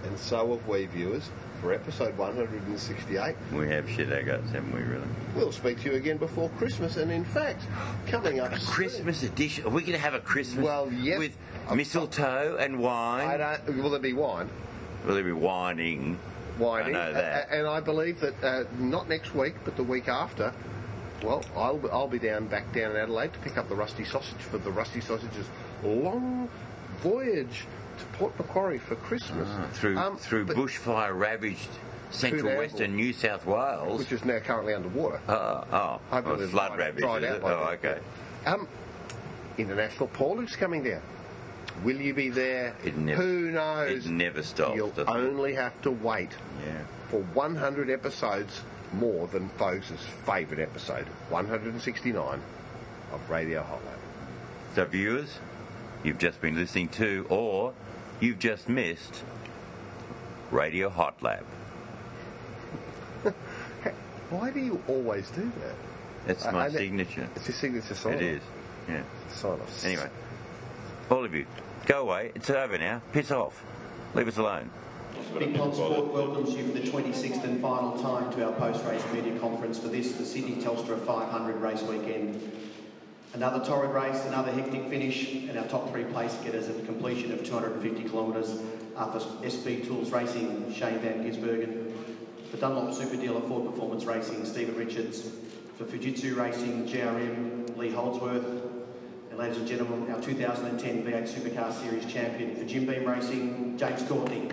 And so have we, viewers, for episode one hundred sixty-eight. We have shit our guts, haven't we, really? We'll speak to you again before Christmas, and in fact, coming up... A Christmas soon. Edition? Are we going to have a Christmas well, yes, with I've mistletoe got, and wine? I don't, will there be wine? Will there be whining? Whining. I know that. And I believe that uh, not next week, but the week after... Well, I'll be, I'll be down back down in Adelaide to pick up the Rusty Sausage for the Rusty Sausage's long voyage to Port Macquarie for Christmas. Ah, through um, through bushfire-ravaged central western New South Wales. Which is now currently underwater. Oh, oh. Well, flood-ravaged, is it? Oh, okay. Um, International Paulu's coming down. Will you be there? It never, Who knows? It never stops. You'll only it? have to wait yeah. for one hundred episodes more than Fogues' favourite episode, one hundred sixty-nine of Radio Hotline. So viewers, you've just been listening to, or you've just missed, Radio Hot Lab. Why do you always do that? That's my I, I, signature. It's your signature sign. It is. Yeah. Sign off. Anyway, all of you, go away. It's over now. Piss off. Leave us alone. Big Pond Sport welcomes you for the twenty-sixth and final time to our post-race media conference for this, the Sydney Telstra five hundred race weekend. Another torrid race, another hectic finish, and our top three place getters at the completion of two hundred fifty kilometres are for S B Tools Racing, Shane Van Gisbergen, for Dunlop Super Dealer Ford Performance Racing, Stephen Richards, for Fujitsu Racing, G R M, Lee Holdsworth, and ladies and gentlemen, our two thousand ten V eight Supercar Series champion for Jim Beam Racing, James Courtney.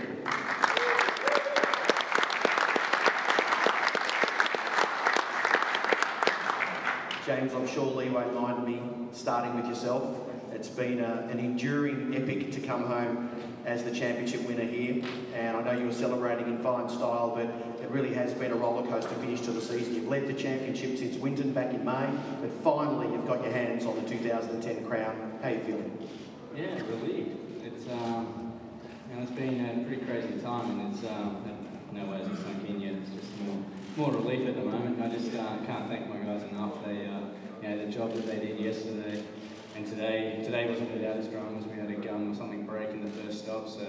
James, I'm sure Lee won't mind me starting with yourself. It's been a, an enduring epic to come home as the championship winner here, and I know you were celebrating in fine style, but it really has been a rollercoaster finish to the season. You've led the championship since Winton back in May, but finally you've got your hands on the two thousand ten crown. How are you feeling? Yeah, relieved. It's um, you know, it's been a pretty crazy time, and it's um, no ways it's sunk in yet. It's just more. More relief at the moment. I just uh, can't thank my guys enough. They, uh, you know, the job that they did yesterday and today. Today wasn't without as drama as we had a gun or something break in the first stop, so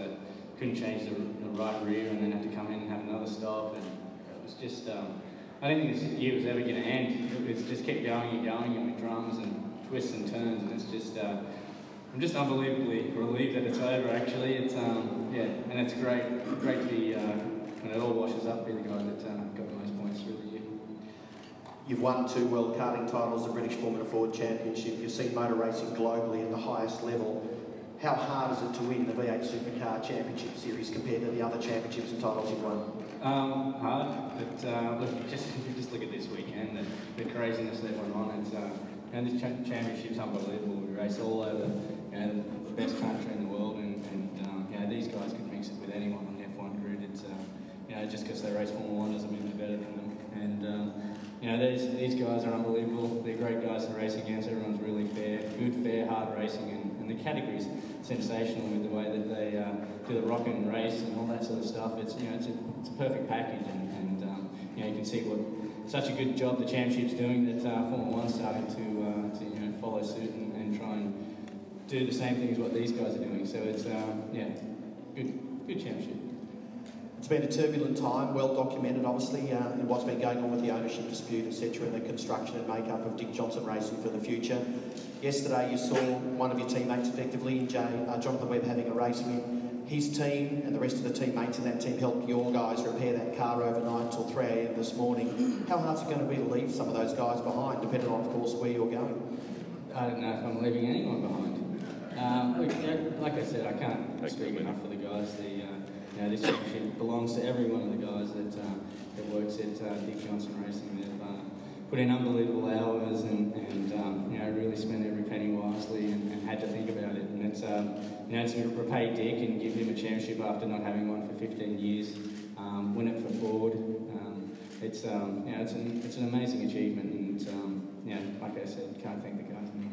couldn't change the, the right rear and then have to come in and have another stop. And it was just, um, I don't think this year was ever going to end. It just kept going and going, and with dramas and twists and turns. And it's just, uh, I'm just unbelievably relieved that it's over. Actually, it's um, yeah, and it's great, great to be uh, when it all washes up. Be the guy that uh, got the most. You've won two World Karting titles, the British Formula Ford Championship. You've seen motor racing globally at the highest level. How hard is it to win the V eight Supercar Championship Series compared to the other championships and titles you've won? Um, hard, but uh, look, just just look at this weekend, the, the craziness that went on. It's, uh, and this ch- championship's unbelievable. We race all over, you know, the best country in the world, and, and um, you know, these guys could mix it with anyone on the F one grid. It's, uh, you know, just because they race Formula One doesn't mean they're better than them. And um, you know, these these guys are unbelievable. They're great guys to race against. Everyone's really fair, good, fair, hard racing, and, and the category's sensational with the way that they uh, do the rock and race and all that sort of stuff. It's you know, it's a, it's a perfect package, and, and um, you know, you can see what such a good job the championship's doing that uh, Formula One's starting to uh, to you know follow suit and, and try and do the same thing as what these guys are doing. So it's um, yeah, good good championship. It's been a turbulent time, well documented obviously, uh, and what's been going on with the ownership dispute, et cetera, and the construction and make-up of Dick Johnson Racing for the future. Yesterday you saw one of your teammates effectively in Jay, uh, Jonathan Webb having a race win. His team and the rest of the teammates in that team helped your guys repair that car overnight till three a m this morning. How hard is it going to be to leave some of those guys behind, depending on, of course, where you're going? I don't know if I'm leaving anyone behind. Um, look, yeah, like I said, I can't Thank speak enough for the guys. The, uh, you know, this championship belongs to every one of the guys that, uh, that works at uh, Dick Johnson Racing. They've uh, put in unbelievable hours and, and um, you know, really spent every penny wisely and, and had to think about it. And it's, um, you know, to repay Dick and give him a championship after not having one for fifteen years, um, win it for Ford, um, it's, um, you know, it's, an, it's an amazing achievement. And um, you know, like I said, can't thank the guys enough.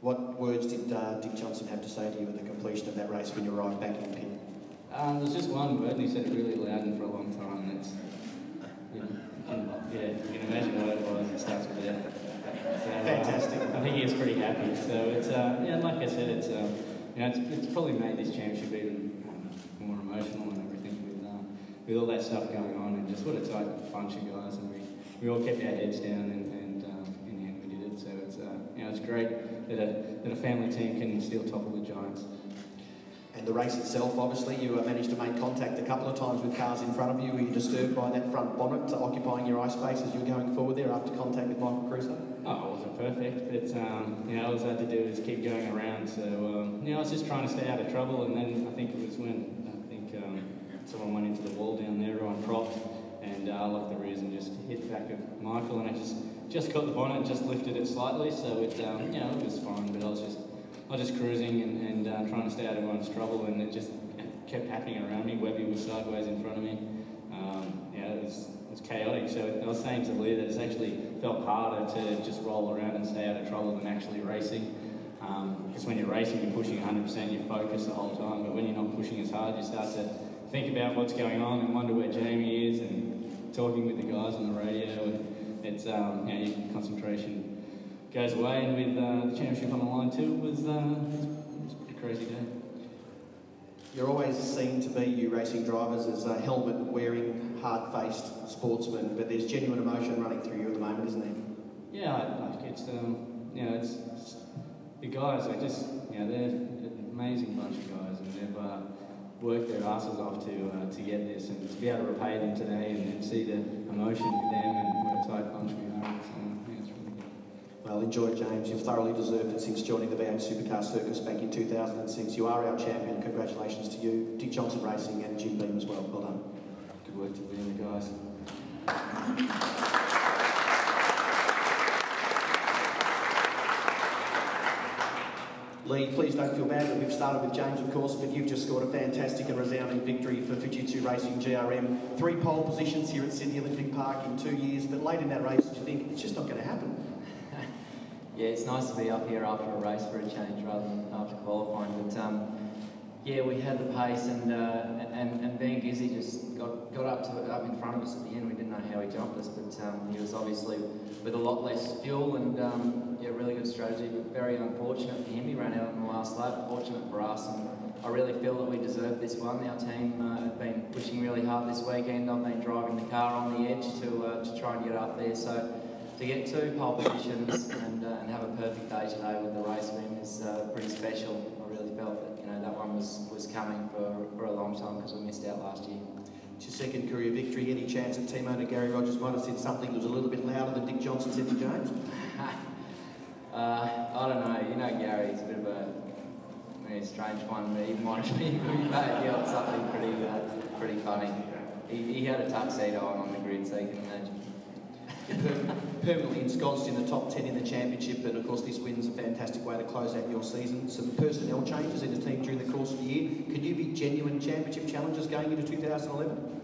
What words did uh, Dick Johnson have to say to you at the completion of that race when you arrived back in pit? Um, there's just one word, and he said it really loud and for a long time. And it's, you know, yeah, you can imagine what it was. It starts with that. So, fantastic. Uh, I think he was pretty happy. So it's uh, yeah, like I said, it's uh, you know, it's, it's probably made this championship even um, more emotional and everything with uh, with all that stuff going on and just what a tight bunch of guys, and we, we all kept our heads down and, and um, in the end we did it. So it's uh, you know, it's great that a that a family team can still topple the giants. And the race itself, obviously, you managed to make contact a couple of times with cars in front of you. Were you disturbed by that front bonnet occupying your eye space as you were going forward there after contact with Michael Crusoe? Oh, it wasn't perfect, but um, you know, all I had to do was keep going around. So um, you know, I was just trying to stay out of trouble, and then I think it was when I think um, someone went into the wall down there, everyone propped, and I uh, like the reason just hit the back of Michael, and I just just got the bonnet and just lifted it slightly, so it um, you know, it was fine, but I was just. I was just cruising and, and uh, trying to stay out of everyone's trouble, and it just kept happening around me. Webby was sideways in front of me. Um, yeah, it was, it was chaotic. So I was saying to Lee that it's actually felt harder to just roll around and stay out of trouble than actually racing. Because um, when you're racing, you're pushing one hundred percent, you're focused the whole time. But when you're not pushing as hard, you start to think about what's going on and wonder where Jamie is and talking with the guys on the radio. And it's, um, you know, your concentration goes away, and with uh, the championship on the line too, it was, uh, it was a pretty crazy day. You're always seen to be, you racing drivers, as a helmet-wearing, hard-faced sportsman, but there's genuine emotion running through you at the moment, isn't there? Yeah, I, I, it's, um, you know, it's, it's the guys are just, you know, they're an amazing bunch of guys, and they've uh, worked their asses off to uh, to get this, and to be able to repay them today, and, and see the emotion in them, and what a tight bunch we are. Well, enjoy, James. You've thoroughly deserved it since joining the V eight Supercar Circus back in two thousand six. You are our champion. Congratulations to you, Dick Johnson Racing, and Jim Beam as well. Well done. Good work to be in the guys. Lee, please don't feel bad that we've started with James, of course, but you've just scored a fantastic and resounding victory for Fujitsu Racing G R M. Three pole positions here at Sydney Olympic Park in two years, but late in that race, you think it's just not going to happen. Yeah, it's nice to be up here after a race for a change rather than after qualifying. But um, yeah, we had the pace, and uh, and and Van Gizzy just got got up to up in front of us at the end. We didn't know how he jumped us, but um, he was obviously with a lot less fuel, and um, yeah, really good strategy. But very unfortunate for him, he ran out on the last lap. Fortunate for us, and I really feel that we deserve this one. Our team uh, have been pushing really hard this weekend. I've been driving the car on the edge to uh, to try and get up there. So to get two pole positions and, uh, and have a perfect day today with the race win is uh, pretty special. I really felt that, you know, that one was, was coming for, for a long time because we missed out last year. It's your second career victory. Any chance that team owner Gary Rogers might have said something that was a little bit louder than Dick Johnson said to James? uh, I don't know. You know, Gary, he's a bit of a, I mean, a strange one, but he might have been yelled something pretty, uh, pretty funny. He, he had a tuxedo on on the grid, so you can imagine. Permanently ensconced in the top ten in the championship, and of course this win's a fantastic way to close out your season. Some personnel changes in the team during the course of the year. Can you be genuine championship challengers going into two thousand eleven?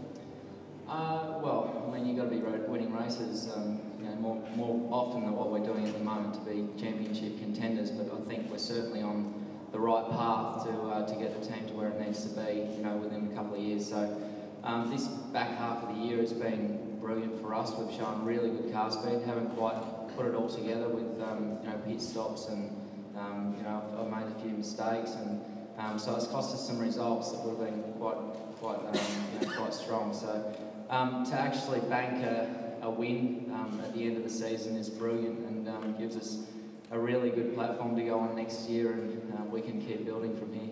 Uh, well, I mean, you've got to be winning races um, you know, more, more often than what we're doing at the moment to be championship contenders, but I think we're certainly on the right path to, uh, to get the team to where it needs to be, you know, within a couple of years. So um, this back half of the year has been brilliant for us. We've shown really good car speed. Haven't quite put it all together with um, you know, pit stops, and um, you know, I've, I've made a few mistakes, and um, so it's cost us some results that would have been quite, quite, um, you know, quite strong. So um, to actually bank a, a win um, at the end of the season is brilliant, and um, gives us a really good platform to go on next year, and uh, we can keep building from here.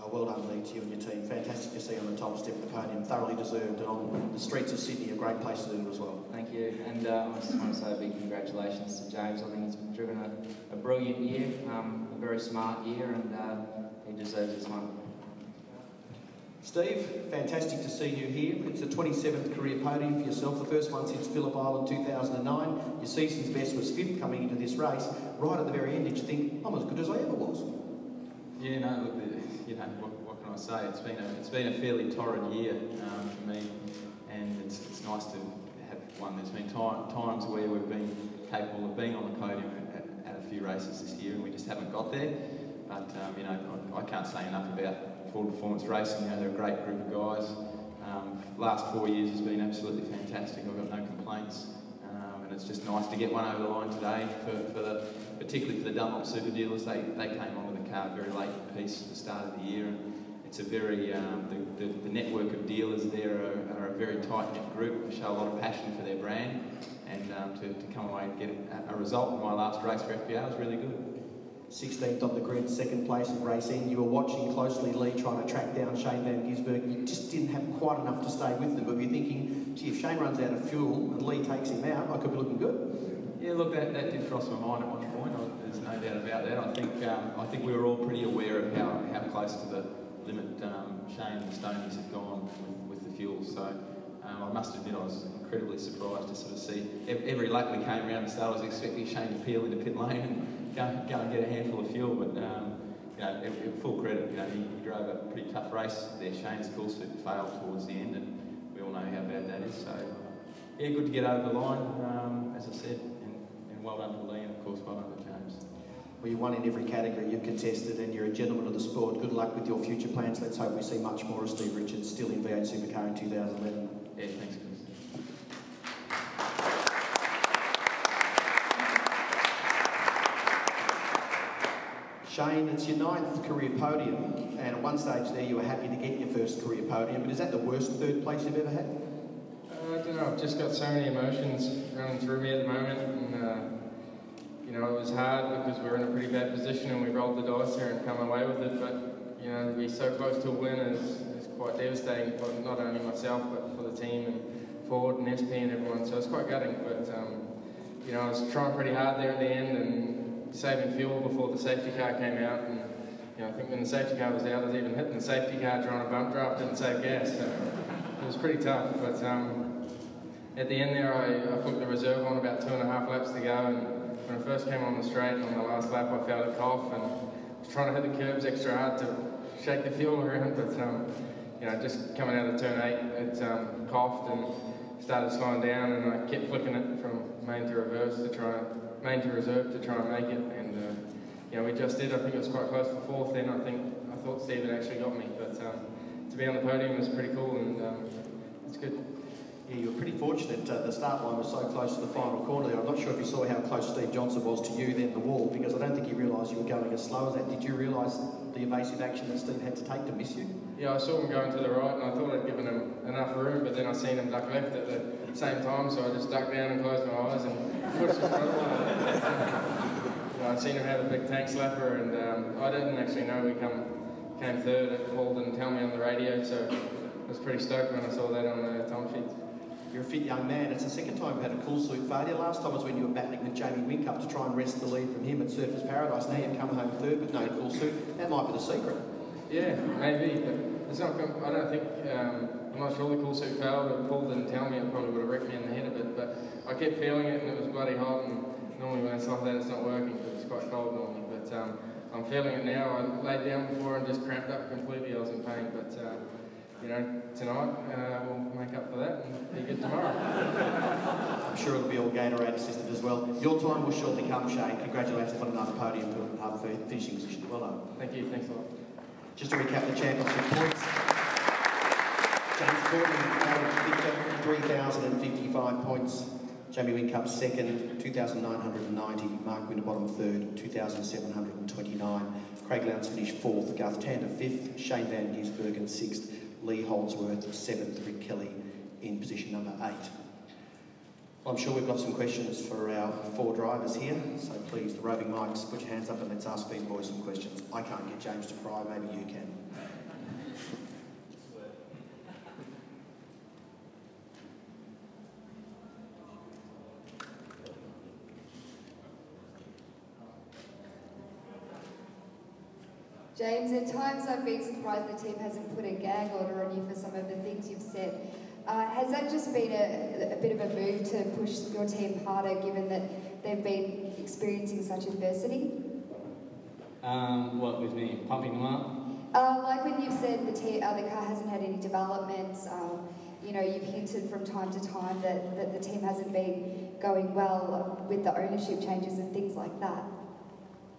Oh, well done, Lee, to you and your team. Fantastic to see you on the top step of the podium. Thoroughly deserved, and on the streets of Sydney, a great place to do it as well. Thank you, and uh, I just want to say a big congratulations to James. I think he's driven a, a brilliant year, um, a very smart year, and uh, he deserves this one. Steve, fantastic to see you here. It's the twenty-seventh career podium for yourself, the first one since Phillip Island two thousand nine. Your season's best was fifth coming into this race. Right at the very end, did you think, I'm as good as I ever was? Yeah, no, look, the, you know, what, what can I say? It's been a, it's been a fairly torrid year um, for me, and it's, it's nice to have one. There's been time, times where we've been capable of being on the podium at, at, at a few races this year, and we just haven't got there. But, um, you know, I, I can't say enough about Full Performance Racing. You know, they're a great group of guys. Um, last four years has been absolutely fantastic. I've got no complaints, um, and it's just nice to get one over the line today. For, for the, particularly for the Dunlop Super Dealers, they they came onto the car very late in piece at the start of the year. And it's a very um, the, the, the network of dealers there are, are a very tight-knit group. They show a lot of passion for their brand, and um, to, to come away and get a, a result in my last race for F P R was really good. sixteenth on the grid, second place in race end. You were watching closely, Lee, trying to track down Shane Van Gisbergen. You just didn't have quite enough to stay with them. But you're thinking, gee, if Shane runs out of fuel and Lee takes him out, I could be looking good. Yeah, look, that, that did cross my mind at one point. I, there's no doubt about that. I think um, I think we were all pretty aware of how, how close to the limit um, Shane and the Stonies had gone with, with the fuel. So um, I must admit I was incredibly surprised to sort of see. Every lap we came around the start, I was expecting Shane to peel into pit lane and Go, go and get a handful of fuel, but um, you know, it, it, full credit. You know, he, he drove a pretty tough race there. Shane's course failed towards the end, and we all know how bad that is. So, yeah, good to get over the line, um, as I said, and, and well done to Lee, and of course, well done to James. Well, you won in every category you've contested, and you're a gentleman of the sport. Good luck with your future plans. Let's hope we see much more of Steve Richards still in V eight Supercar in two thousand eleven. Yeah, thanks, Chris. Shane, it's your ninth career podium, and at one stage there you were happy to get your first career podium, but is that the worst third place you've ever had? Uh, I don't know, I've just got so many emotions running through me at the moment, and uh, you know, it was hard because we were in a pretty bad position and we rolled the dice here and come away with it, but you know, to be so close to a win is, is quite devastating for not only myself but for the team and Ford and S P and everyone, so it's quite gutting, but um, you know, I was trying pretty hard there at the end, and saving fuel before the safety car came out, and you know, I think when the safety car was out, I was even hitting the safety car trying to bump draft and save gas, so it was pretty tough. But um, at the end there, I, I put the reserve on about two and a half laps to go, and when I first came on the straight on the last lap, I felt a cough and was trying to hit the curbs extra hard to shake the fuel around, but um, you know, just coming out of turn eight, it um, coughed and started slowing down, and I kept flicking it from main to reverse to try and main to reserve to try and make it, and uh, you know, we just did. I think it was quite close for fourth then. I think I thought Stephen actually got me, but um, to be on the podium was pretty cool, and um, it's good. Yeah, you were pretty fortunate. Uh, the start line was so close to the final corner there. I'm not sure if you saw how close Steve Johnson was to you then the wall, because I don't think he realised you were going as slow as that. Did you realise the evasive action that Steve had to take to miss you? Yeah, I saw him going to the right, and I thought I'd given him enough room, but then I seen him duck left at the same time, so I just ducked down and closed my eyes and. You know, I'd seen him have a big tank slapper, and um, I didn't actually know we come, came third. Paul didn't tell me on the radio, so I was pretty stoked when I saw that on the time sheet. You're a fit young man. It's the second time you've had a cool suit failure. Last time was when you were battling with Jamie Whincup to try and wrest the lead from him at Surfers Paradise. Now you've come home third with no cool suit. That might be the secret. Yeah, maybe, but it's not. I don't think. Um, I'm not sure the cool suit failed, but Paul didn't tell me, it probably would have wrecked me in the head a bit, but I kept feeling it and it was bloody hot, and normally when it's like that it's not working because it's quite cold normally, but um, I'm feeling it now. I laid down before and just cramped up completely. I was in pain, but uh, you know, tonight uh, we'll make up for that and be good tomorrow. I'm sure it'll be all Gatorade assisted as well. Your time will shortly come, Shane. Congratulations on another podium for another finishing position. Well done. Thank you, thanks a lot. Just to recap the championship points. James Courtney averaged three thousand fifty-five points, Jamie Whincup second, two thousand nine hundred ninety, Mark Winterbottom third, two thousand seven hundred twenty-nine, Craig Lowndes finished fourth, Garth Tander fifth, Shane Van Gisbergen sixth, Lee Holdsworth seventh, Rick Kelly in position number eight. I'm sure we've got some questions for our four drivers here, so please, the roving mics, put your hands up and let's ask these boys some questions. I can't get James to cry, maybe you can. James, at times I've been surprised the team hasn't put a gag order on you for some of the things you've said. Uh, has that just been a, a bit of a move to push your team harder, given that they've been experiencing such adversity? Um, what, with me pumping them up? Uh, like when you've said the, te uh, the car hasn't had any developments, um, you know, you've hinted from time to time that, that the team hasn't been going well with the ownership changes and things like that.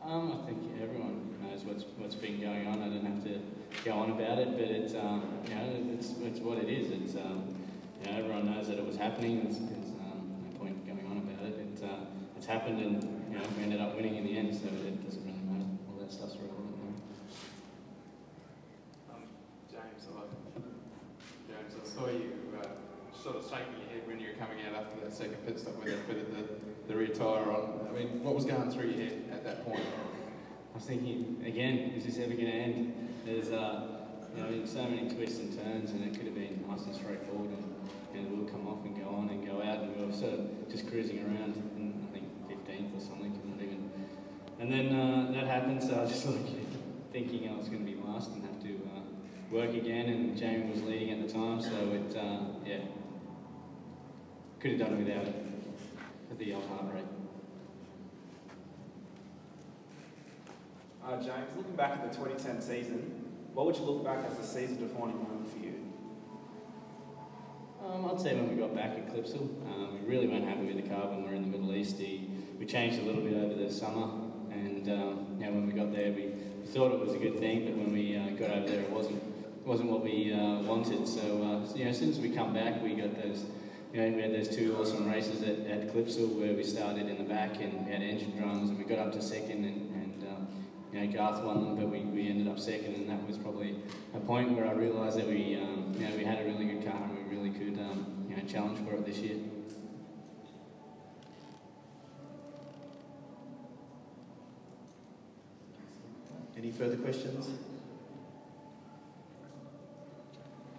Um, I think everyone knows what's, what's been going on. I don't have to go on about it, but it's, um, you know, it's, it's what it is. It's, um, you know, everyone knows that it was happening. There's, there's um, no point going on about it. It uh, it's happened, and you know, we ended up winning in the end, so it doesn't really matter. All that stuff's relevant now. Um, James, I, James, I saw you uh, sort of shaking your head when you were coming out after that second pit stop when they fitted the, the rear tyre on. I mean, what was going through your head at that point? I was thinking, again, is this ever going to end? There's uh, you know, so many twists and turns, and it could have been nice and straightforward, and, and we'll come off and go on and go out, and we were sort of just cruising around, in, I think fifteenth or something, not even. And then uh, that happened, so I was just like thinking I was going to be last and have to uh, work again. And Jamie was leading at the time, so it uh, yeah, could have done it without it at the old heart rate. Uh, James, looking back at the twenty ten season, what would you look back as a season-defining moment for you? Um, I'd say when we got back at Clipsal, um, we really weren't happy with the car when we were in the Middle East. He, we changed a little bit over the summer, and um, you know, when we got there, we thought it was a good thing, but when we uh, got over there, it wasn't wasn't what we uh, wanted. So, uh, so you know, since we come back, we got those. You know, we had those two awesome races at, at Clipsal where we started in the back and we had engine drums, and we got up to second and. and um, You know, Garth won them, but we, we ended up second, and that was probably a point where I realised that we um, you know, we had a really good car and we really could um, you know, challenge for it this year. Any further questions?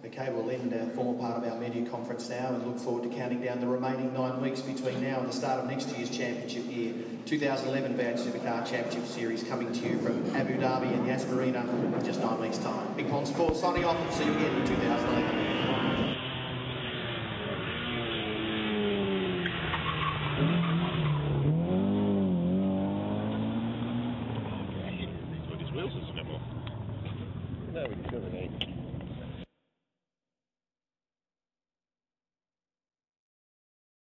Okay, we'll end our formal part of our media conference now and look forward to counting down the remaining nine weeks between now and the start of next year's championship year. twenty eleven V eight Supercar Championship Series coming to you from Abu Dhabi and Yas Marina in just nine weeks' time. Big Pond Sports signing off, and see you again in two thousand eleven. These wheels off. No, we